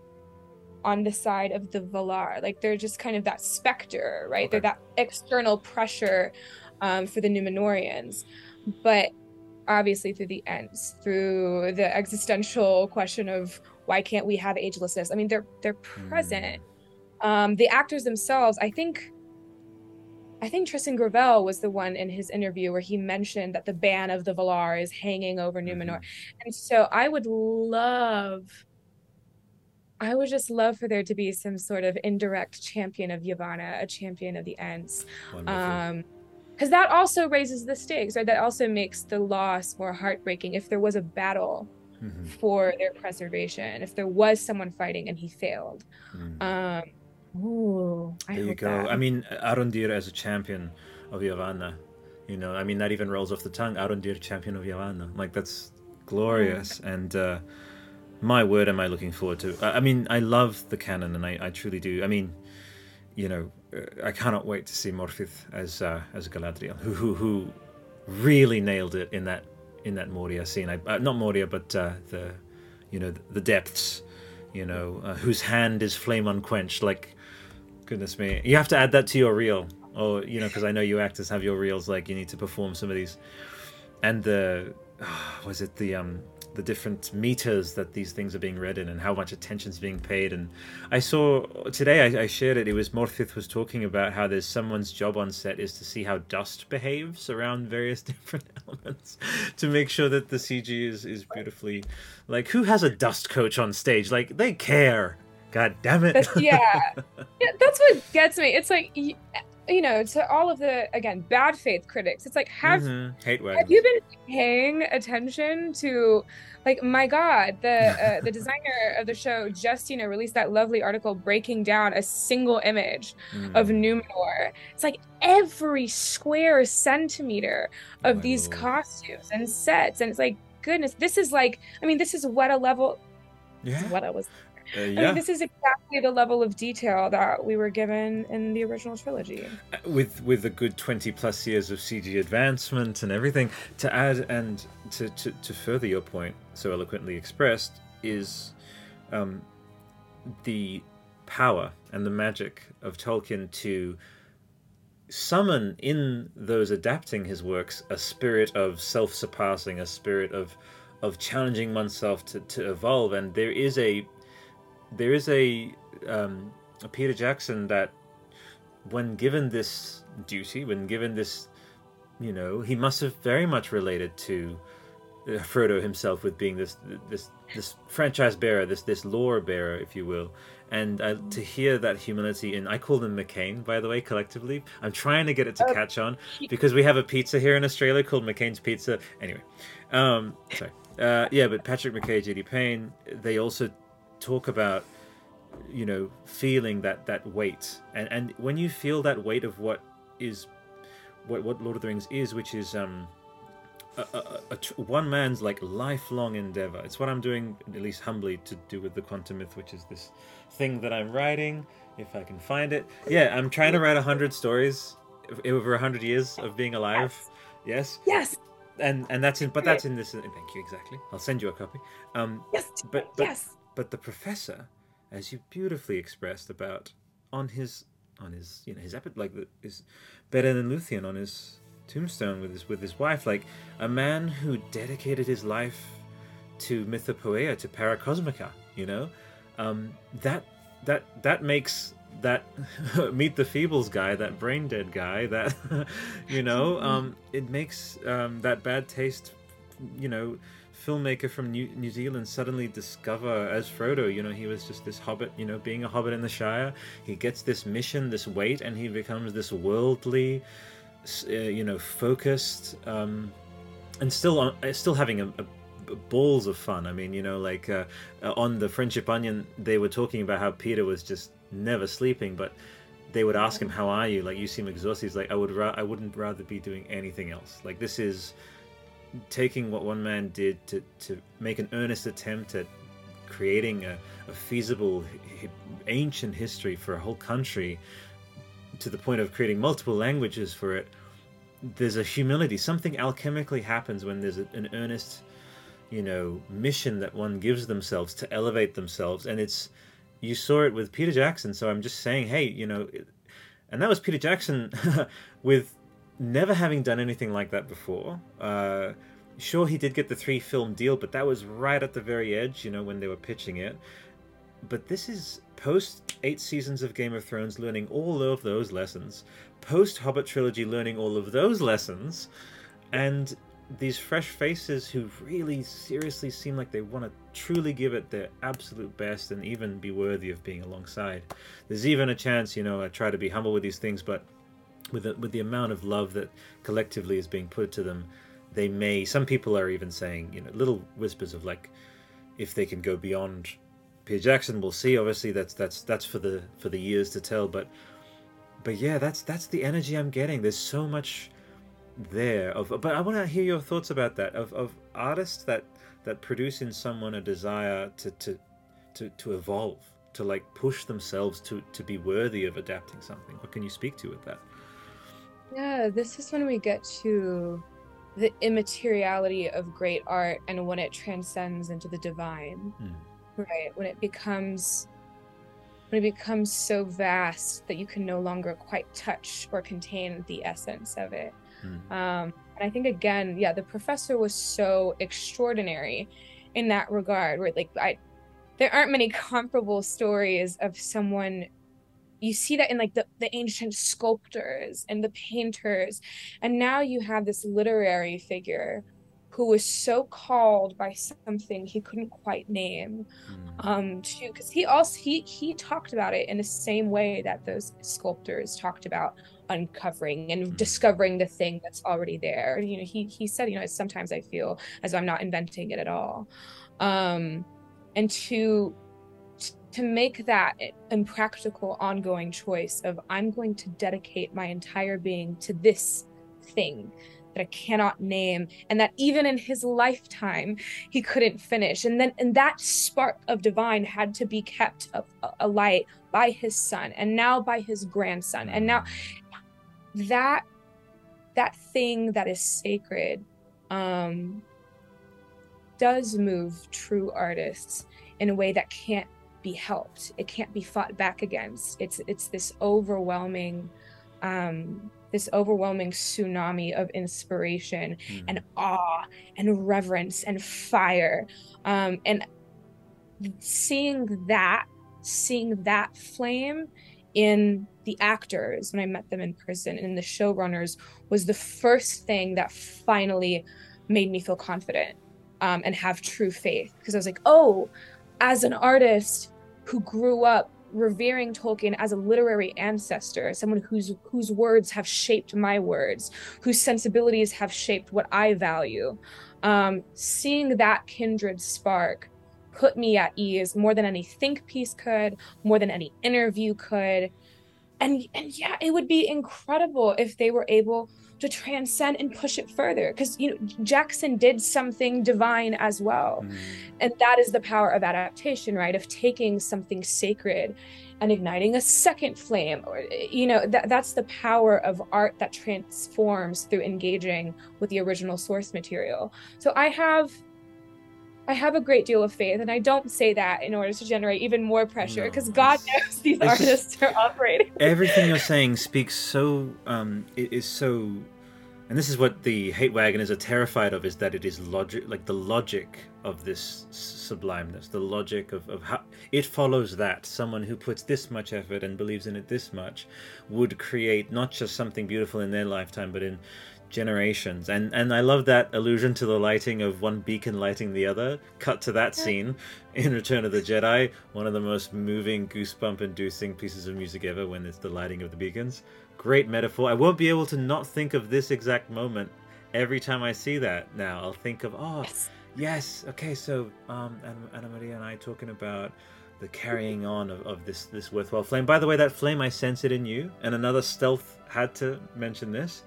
on the side of the Valar. Like they're just kind of that specter, right? Okay. They're that external pressure for the Numenoreans, but obviously through the Ents, through the existential question of why can't we have agelessness? I mean, they're present. The actors themselves, I think Tristan Gravel was the one in his interview where he mentioned that the ban of the Valar is hanging over Numenor. And so I would just love for there to be some sort of indirect champion of Yavanna, a champion of the Ents. Because that also raises the stakes, right? That also makes the loss more heartbreaking. If there was a battle for their preservation, if there was someone fighting and he failed. Ooh, there you go. That. I mean, Arondir as a champion of Yavanna, you know, I mean, that even rolls off the tongue. Arondir, champion of Yavanna. Like, that's glorious. And my word, am I looking forward to. I mean, I love the canon, and I truly do. I mean, you know, I cannot wait to see Morfydd as Galadriel, who really nailed it in that Moria scene. Not Moria, but the depths, you know, whose hand is flame unquenched, like. Goodness me. You have to add that to your reel. Or, you know, because I know you actors have your reels, like you need to perform some of these. And the different meters that these things are being read in and how much attention's being paid. And I saw today, I shared it. It was Morfydd was talking about how there's someone's job on set is to see how dust behaves around various different elements to make sure that the CG is beautifully. Like, who has a dust coach on stage? Like, they care. God damn it. Yeah, that's what gets me. It's like, you know, to all of the, again, bad faith critics, it's like, have you been paying attention to, like, my God, the designer of the show, Justina, released that lovely article breaking down a single image of Numenor. It's like every square centimeter of these costumes and sets. And it's like, goodness, this is like, I mean, this is what a level. Yeah. What I was. I mean, this is exactly the level of detail that we were given in the original trilogy. With a good 20 plus years of CG advancement and everything to add, and to further your point so eloquently expressed is the power and the magic of Tolkien to summon in those adapting his works a spirit of self-surpassing, a spirit of challenging oneself to evolve. And there is a Peter Jackson that, when given this duty, when given this, you know, he must have very much related to Frodo himself with being this franchise bearer, this lore bearer, if you will. And to hear that humility, and I call them McCain, by the way, collectively. I'm trying to get it to catch on because we have a pizza here in Australia called McCain's Pizza. Anyway, but Patrick McKay, J.D. Payne, they also talk about, you know, feeling that weight, and when you feel that weight of what Lord of the Rings is, which is one man's like lifelong endeavor. It's what I'm doing, at least humbly, to do with the quantum myth, which is this thing that I'm writing, if I can find it. Yeah, I'm trying to write 100 stories over 100 years of being alive. Yes. Yes. And that's in, but that's in this. Thank you, exactly. I'll send you a copy. Yes. But the professor, as you beautifully expressed about on his his epic, like is better than Luthien on his tombstone with his wife, like a man who dedicated his life to mythopoeia, to paracosmica, that makes that Meet the Feebles guy, that brain dead guy, that it makes that bad taste filmmaker from New Zealand suddenly discover as Frodo, he was just this hobbit, being a hobbit in the Shire. He gets this mission, this weight, and he becomes this worldly, focused, and still having a balls of fun. I mean, on the Friendship Onion, they were talking about how Peter was just never sleeping, but they would ask him, "How are you? Like, you seem exhausted." He's like, "I wouldn't rather be doing anything else. Like, this is taking what one man did to make an earnest attempt at creating a feasible ancient history for a whole country, to the point of creating multiple languages for it." There's a humility. Something alchemically happens when there's an earnest, mission that one gives themselves to elevate themselves. And you saw it with Peter Jackson. So I'm just saying, hey, and that was Peter Jackson with never having done anything like that before. Sure, he did get the 3-film deal, but that was right at the very edge, when they were pitching it. But this is post 8 seasons of Game of Thrones, learning all of those lessons, post Hobbit trilogy, learning all of those lessons, and these fresh faces who really seriously seem like they want to truly give it their absolute best and even be worthy of being alongside. There's even a chance, I try to be humble with these things, but with the amount of love that collectively is being put to them, they may, some people are even saying, little whispers of like, if they can go beyond Peter Jackson, we'll see. Obviously, that's for the years to tell. But yeah, that's the energy I'm getting. There's so much there. But I want to hear your thoughts about that. Of artists that produce in someone a desire to evolve, to like push themselves to be worthy of adapting something. What can you speak to with that? Yeah, this is when we get to the immateriality of great art and when it transcends into the divine. Mm. Right, when it becomes so vast that you can no longer quite touch or contain the essence of it. Mm-hmm. And I think again, yeah, the professor was so extraordinary in that regard. Where there aren't many comparable stories of someone. You see that in like the ancient sculptors and the painters, and now you have this literary figure who was so called by something he couldn't quite name, too, because he also he talked about it in the same way that those sculptors talked about uncovering and discovering the thing that's already there. He said, sometimes I feel as though I'm not inventing it at all, and to make that impractical, ongoing choice of I'm going to dedicate my entire being to this thing that I cannot name, and that even in his lifetime he couldn't finish, and that spark of divine had to be kept alight by his son, and now by his grandson, and now that thing that is sacred does move true artists in a way that can't be helped. It can't be fought back against. It's this overwhelming. This overwhelming tsunami of inspiration and awe and reverence and fire. And seeing that flame in the actors when I met them in person, and in the showrunners, was the first thing that finally made me feel confident and have true faith. Because I was like, oh, as an artist who grew up revering Tolkien as a literary ancestor, someone whose words have shaped my words, whose sensibilities have shaped what I value. Seeing that kindred spark put me at ease more than any think piece could, more than any interview could. And yeah, it would be incredible if they were able to transcend and push it further, because you know Jackson did something divine as well. And that is the power of adaptation, right? Of taking something sacred and igniting a second flame, or you know, that's the power of art that transforms through engaging with the original source material. So I have a great deal of faith, and I don't say that in order to generate even more pressure, because God knows these artists are operating. Everything you're saying speaks so, it is so, and this is what the hate wagoners are terrified of, is that it is logic, like the logic of this sublimeness, the logic of how it follows that someone who puts this much effort and believes in it this much would create not just something beautiful in their lifetime, but in generations. And I love that allusion to the lighting of one beacon lighting the other. Cut to that scene in Return of the Jedi, one of the most moving, goosebump inducing pieces of music ever, when it's the lighting of the beacons. Great metaphor. I won't be able to not think of this exact moment every time I see that now. I'll think of, okay, so Anna Maria and I talking about the carrying on of this worthwhile flame. By the way, that flame, I sense it in you, and another stealth had to mention this.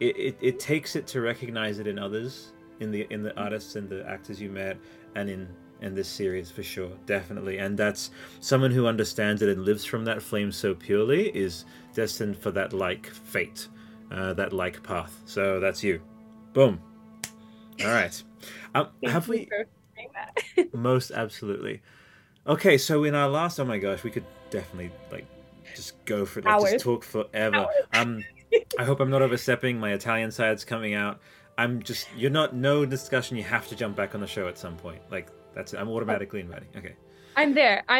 It takes it to recognize it in others, in the artists and the actors you met, and in this series for sure, definitely. And that's someone who understands it and lives from that flame so purely is destined for that like fate, that like path. So that's you. Boom. All right. Have we? Most absolutely. Okay, so in our last, oh my gosh, we could definitely like just go for it. Like, just talk forever. I hope I'm not overstepping. My Italian side's coming out. You're not, no discussion. You have to jump back on the show at some point. Like, that's it. I'm automatically inviting. Okay. I'm there. I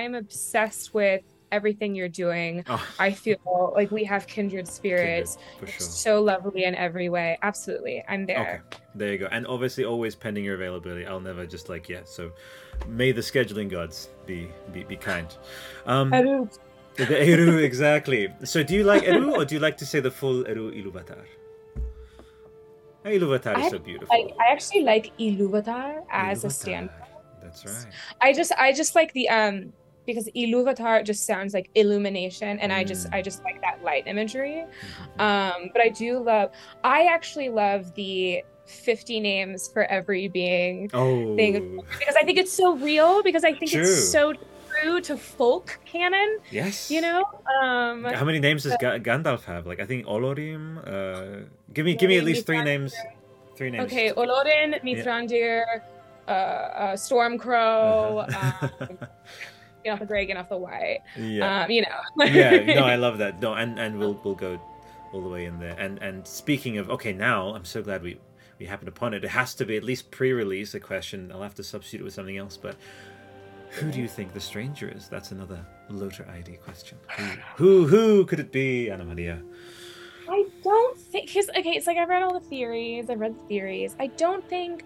am obsessed with everything you're doing. Oh. I feel like we have kindred spirits. For sure. So lovely in every way. Absolutely. I'm there. Okay. There you go. And obviously always pending your availability. I'll never just like, yeah. So may the scheduling gods be kind. The Eru, exactly. So do you like Eru, or do you like to say the full Eru Iluvatar? Iluvatar is so beautiful. I actually like Iluvatar as a standard. That's right. I just like the because Iluvatar just sounds like illumination, and I just like that light imagery. But I actually love the 50 names for every being thing, because I think it's so real, because I think it's so to folk canon. Yes, you know. How many names does Gandalf have? Like, I think Olorim. Give me at least three names. Three names. Okay, Olorin, Mithrandir, Stormcrow. Get off the gray, get off the white. Yeah. You know. Yeah. No, I love that. No, and we'll go all the way in there. And speaking of, okay, now I'm so glad we happened upon it. It has to be at least pre-release a question. I'll have to substitute it with something else, but. Who do you think the stranger is? That's another Loter ID question. Who could it be, Anna Maria? I don't think... it's like I've read the theories. I don't think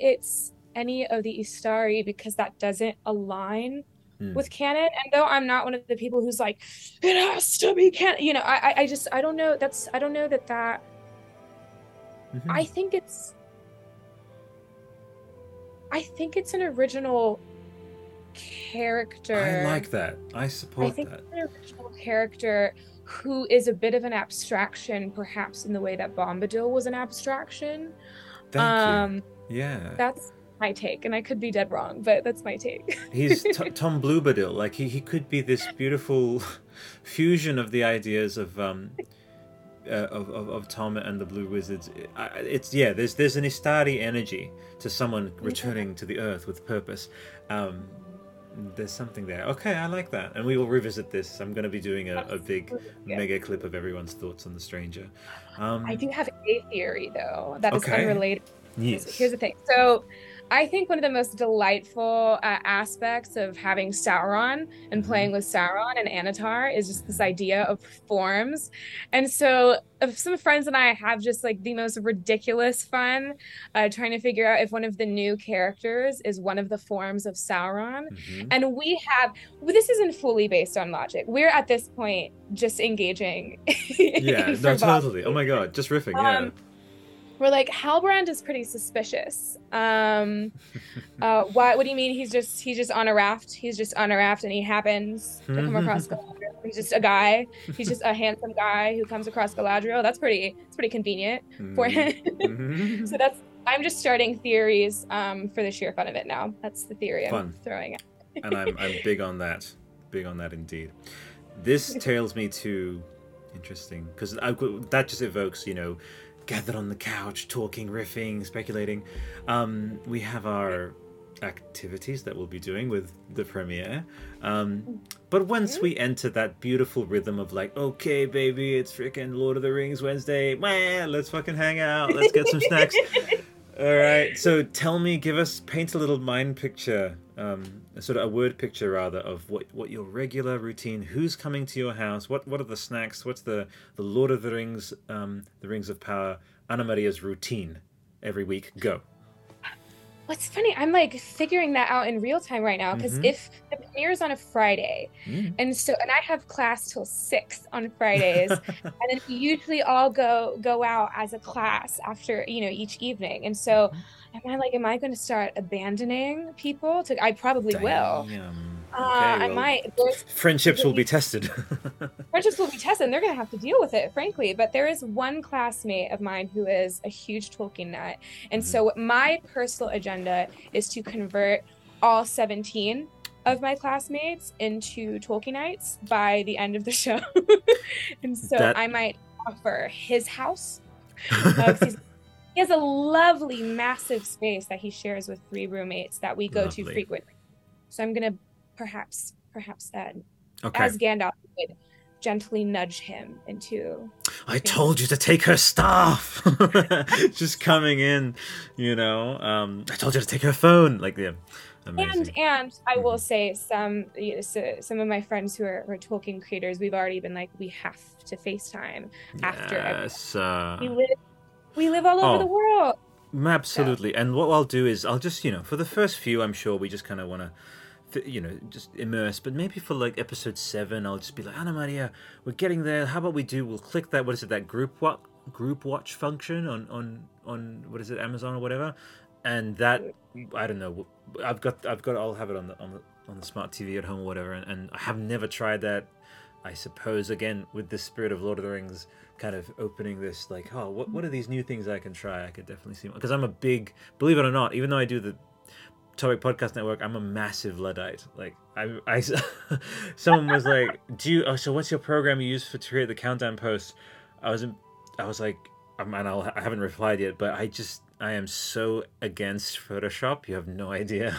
it's any of the Istari, because that doesn't align with canon. And though I'm not one of the people who's like, it has to be canon. You know, I just... I don't know. I don't know that... Mm-hmm. I think it's an original character. I like that. I support that. It's an original character who is a bit of an abstraction, perhaps in the way that Bombadil was an abstraction. Thank you. Yeah. That's my take, and I could be dead wrong, but that's my take. He's Tom Bluebadil. Like, he could be this beautiful fusion of the ideas of Tom and the Blue Wizards. There's an Istari energy to someone returning to the earth with purpose. There's something there. Okay, I like that, and we will revisit this. I'm going to be doing a big mega clip of everyone's thoughts on the stranger. I do have a theory though that is unrelated. Yes. Here's the thing. So I think one of the most delightful aspects of having Sauron and playing with Sauron and Anatar is just this idea of forms. And so some friends and I have just like the most ridiculous fun trying to figure out if one of the new characters is one of the forms of Sauron. And this isn't fully based on logic. We're at this point just engaging. Yeah, no, totally. Oh my God, just riffing, yeah. We're like, Halbrand is pretty suspicious. What do you mean? He's just on a raft. He's just on a raft, and he happens to come across Galadriel. He's just a guy. He's just a handsome guy who comes across Galadriel. It's pretty convenient for him. Mm-hmm. So that's. I'm just starting theories for the sheer fun of it now. That's the theory I'm throwing out. And I'm big on that. Big on that indeed. This tails me to interesting because that just evokes gathered on the couch, talking, riffing, speculating. We have our activities that we'll be doing with the premiere. But once we enter that beautiful rhythm of like, okay, baby, it's freaking Lord of the Rings Wednesday. Man, let's fucking hang out. Let's get some snacks. All right. So tell me, paint a little mind picture, sort of a word picture rather, of what your regular routine, who's coming to your house, what are the snacks, what's the Lord of the Rings, the Rings of Power, Anna Maria's routine every week. Go. What's funny, I'm like figuring that out in real time right now because if the premiere is on a Friday, and I have class till 6 on Fridays, and then we usually all go out as a class after each evening, and so am I going to start abandoning people? I probably will. Okay, I might. Friendships will be tested. Friendships will be tested, and they're going to have to deal with it, frankly. But there is one classmate of mine who is a huge Tolkien nut. And so my personal agenda is to convert all 17 of my classmates into Tolkienites by the end of the show. And so I might offer his house. He has a lovely, massive space that he shares with 3 roommates that we go to frequently. So I'm going to perhaps that, as Gandalf would, gently nudge him into... I told you to take her staff! Just coming in, I told you to take her phone! Amazing. And I will say some of my friends who are Tolkien creators, we've already been like, we have to FaceTime after we live all over the world! Absolutely, so. And what I'll do is, I'll just, for the first few, I'm sure we just kind of want to just immerse, but maybe for like episode 7 I'll just be like, Anna Maria, we're getting there, how about we'll click that, that group watch function on Amazon or whatever, and that, I don't know, I'll have it on the smart TV at home or whatever, and I have never tried that. I suppose, again, with the spirit of Lord of the Rings kind of opening this, like, what are these new things I can try? I could definitely see, because I'm a big, believe it or not, even though I do the Topic Podcast Network, I'm a massive Luddite. Like, I someone was like, so what's your program you use to create the countdown post? I was like, I haven't replied yet, but I am so against Photoshop. You have no idea.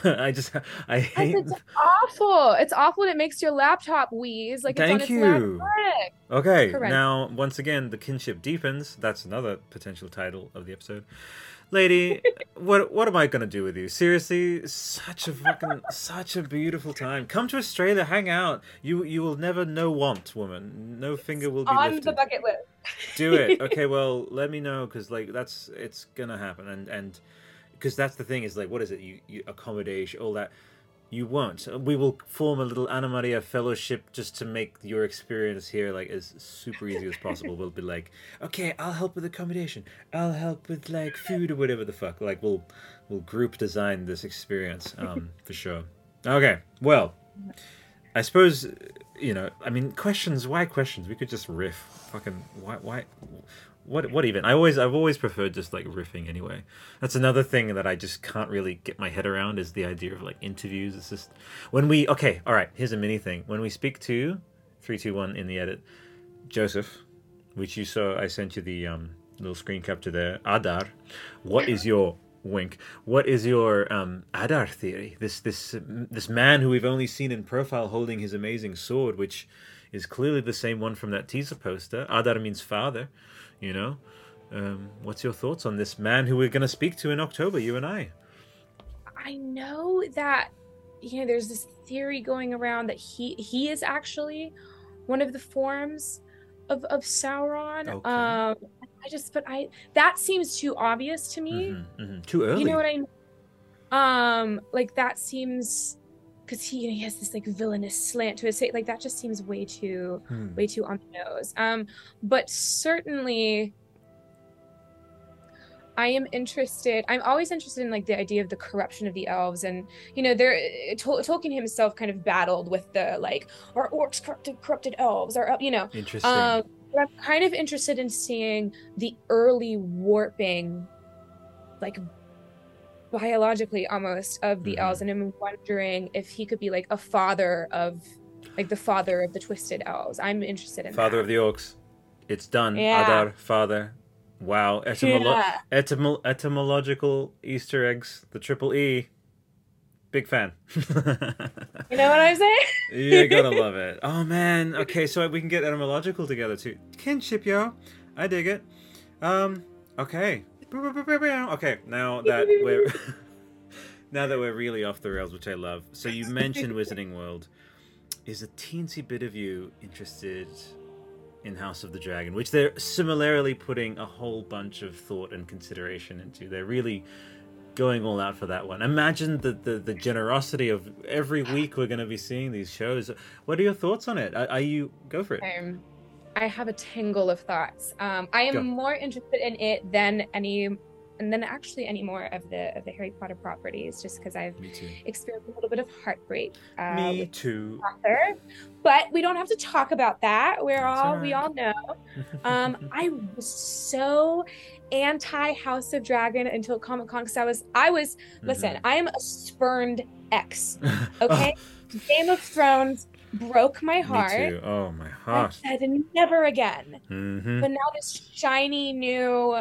I hate. It's awful. It's awful. And it makes your laptop wheeze. Like, thank it's on you. Its laptop. Okay. Correct. Now, once again, the kinship deepens. That's another potential title of the episode. Lady, what am I gonna do with you? Seriously, such a beautiful time. Come to Australia, hang out. You will never know want, woman. No finger will be lifted. On the bucket list. Do it. Okay, well, let me know, because it's gonna happen, and because that's the thing is like, what is it? You accommodation, all that. You won't. We will form a little Anna Maria fellowship just to make your experience here as super easy as possible. We'll be like, okay, I'll help with accommodation. I'll help with food or whatever the fuck. We'll group design this experience for sure. Okay, well, I suppose questions. Why questions? We could just riff. Fucking why? What even? I've always preferred just riffing anyway. That's another thing that I just can't really get my head around is the idea of interviews. It's just here's a mini thing. When we speak to 3, 2, 1 in the edit, Joseph, which you saw, I sent you the little screen capture there. Adar, what is your wink? What is your Adar theory? This man who we've only seen in profile holding his amazing sword, which is clearly the same one from that teaser poster. Adar means father. What's your thoughts on this man who we're going to speak to in October, you and I? I know that, there's this theory going around that he is actually one of the forms of Sauron. Okay. That seems too obvious to me. Mm-hmm, mm-hmm. Too early. You know what I mean? That seems, because he has this villainous slant to his face, that just seems way too on the nose. But certainly, I'm always interested in like the idea of the corruption of the elves, and you know, Tolkien himself kind of battled with the like, are orcs corrupted elves, are, you know. Interesting. But I'm kind of interested in seeing the early warping, like biologically almost, of the elves, and I'm wondering if he could be like a father of, like the father of the twisted elves. I'm interested in father that. Of the orcs. It's done. Yeah. Adar, father. Wow. Etymological Easter eggs. The triple E. Big fan. You know what I'm saying? You gotta love it. Oh man. Okay, so we can get etymological together too. Kinship, yo. I dig it. Okay. Okay. Now that we're really off the rails, which I love. So you mentioned Wizarding World. Is a teensy bit of you interested in House of the Dragon, which they're similarly putting a whole bunch of thought and consideration into? They're really going all out for that one. Imagine the generosity of every week we're going to be seeing these shows. What are your thoughts on it? Go for it. I have a tangle of thoughts. I am more interested in it than more of the Harry Potter properties, just because I've experienced a little bit of heartbreak. Me too. Author. But we don't have to talk about that. We all know. I was so anti House of Dragon until Comic-Con, because I was listen, I am a spurned ex. Okay? Oh. Game of Thrones broke my heart. Me too. Oh my heart. I said never again. Mm-hmm. But now this shiny new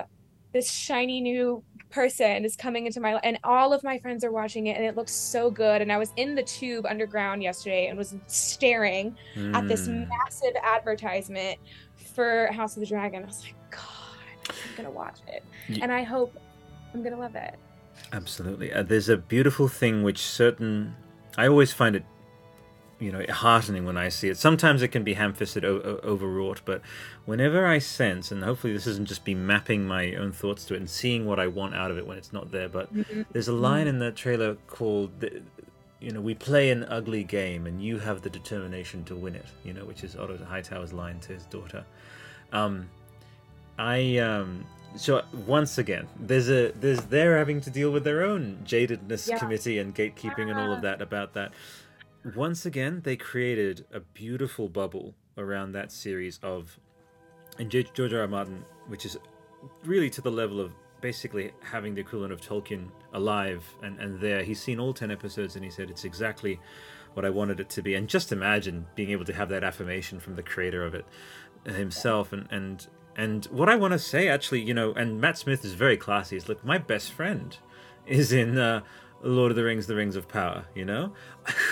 person is coming into my life, and all of my friends are watching it, and it looks so good. And I was in the tube underground yesterday and was staring at this massive advertisement for House of the Dragon. I was like, God, I'm gonna watch it, and I hope I'm gonna love it. Absolutely. There's a beautiful thing which I always find it, you know, heartening when I see it. Sometimes it can be ham-fisted, overwrought, but whenever I sense, and hopefully this isn't just be mapping my own thoughts to it and seeing what I want out of it when it's not there, but there's a line in that trailer called, you know, we play an ugly game and you have the determination to win it, you know, which is Otto Hightower's line to his daughter. So once again, they're having to deal with their own jadedness committee and gatekeeping and all of that about that. Once again, they created a beautiful bubble around that series of, and George R. R. Martin, which is really to the level of basically having the equivalent of Tolkien alive and there. He's seen all 10 episodes and he said, it's exactly what I wanted it to be. And just imagine being able to have that affirmation from the creator of it himself. And what I want to say, actually, you know, and Matt Smith is very classy. He's like, my best friend is in... Lord of the Rings, The Rings of Power, you know?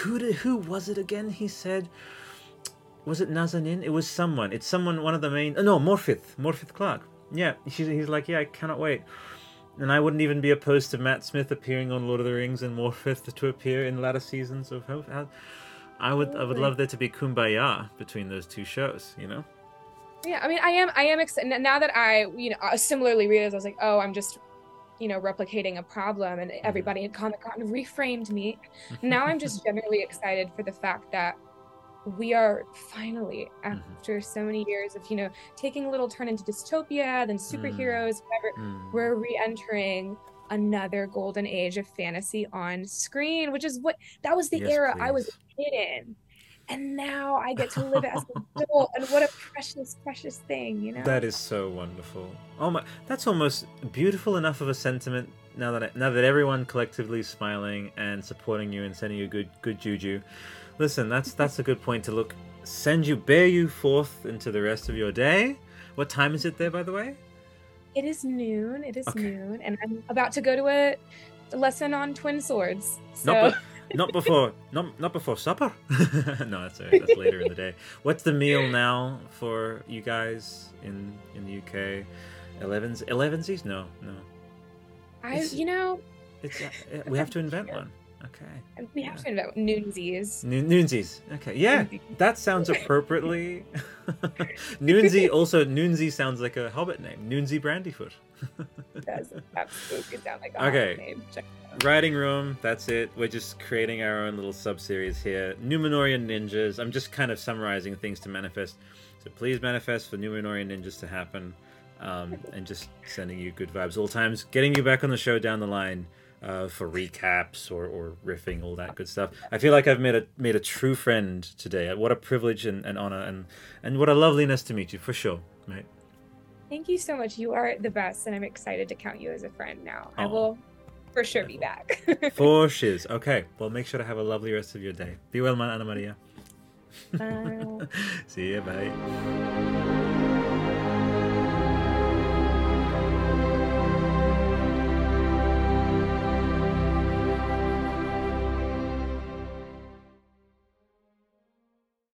Who was it again? He said, was it Nazanin? It was someone. It's someone, one of the main... No, Morfydd Clark. Yeah, he's like, yeah, I cannot wait. And I wouldn't even be opposed to Matt Smith appearing on Lord of the Rings and Morfydd to appear in latter seasons of... I would love there to be kumbaya between those two shows, you know? Yeah, I mean, I am excited. Now that I, you know, similarly realized, I was like, oh, I'm just... you know, replicating a problem, and everybody at Comic-Con reframed me. Now I'm just generally excited for the fact that we are finally, after so many years of, you know, taking a little turn into dystopia, then superheroes, whatever, we're re-entering another golden age of fantasy on screen, which is that was the era please. I was a kid in. And now I get to live as an adult, and what a precious, precious thing, you know? That is so wonderful. Oh my, that's almost beautiful enough of a sentiment now that everyone collectively is smiling and supporting you and sending you good juju. Listen, that's a good point to bear you forth into the rest of your day. What time is it there, by the way? It is noon. Noon, and I'm about to go to a lesson on twin swords. So. Not before supper. No, that's all right. That's later in the day. What's the meal now for you guys in the UK? 11s? No. We have to invent one. Okay. We have to invent noonsies. Noonsies. Okay. Yeah, that sounds appropriately. Noonsie sounds like a Hobbit name. Noonsie Brandyfoot. It does absolutely sound like a Hobbit name. Check it out. Writing room. That's it. We're just creating our own little sub-series here. Numenorean ninjas. I'm just kind of summarizing things to manifest. So please manifest for Numenorean ninjas to happen. and just sending you good vibes all times, getting you back on the show down the line for recaps or riffing, all that good stuff. I feel like I've made a true friend today. What a privilege and honor and what a loveliness to meet you, for sure, mate. Thank you so much. You are the best, and I'm excited to count you as a friend now. Aww. I will for sure be back. For shiz. Okay. Well, make sure to have a lovely rest of your day. Be well, man, Anna Maria. Bye. See you. Bye.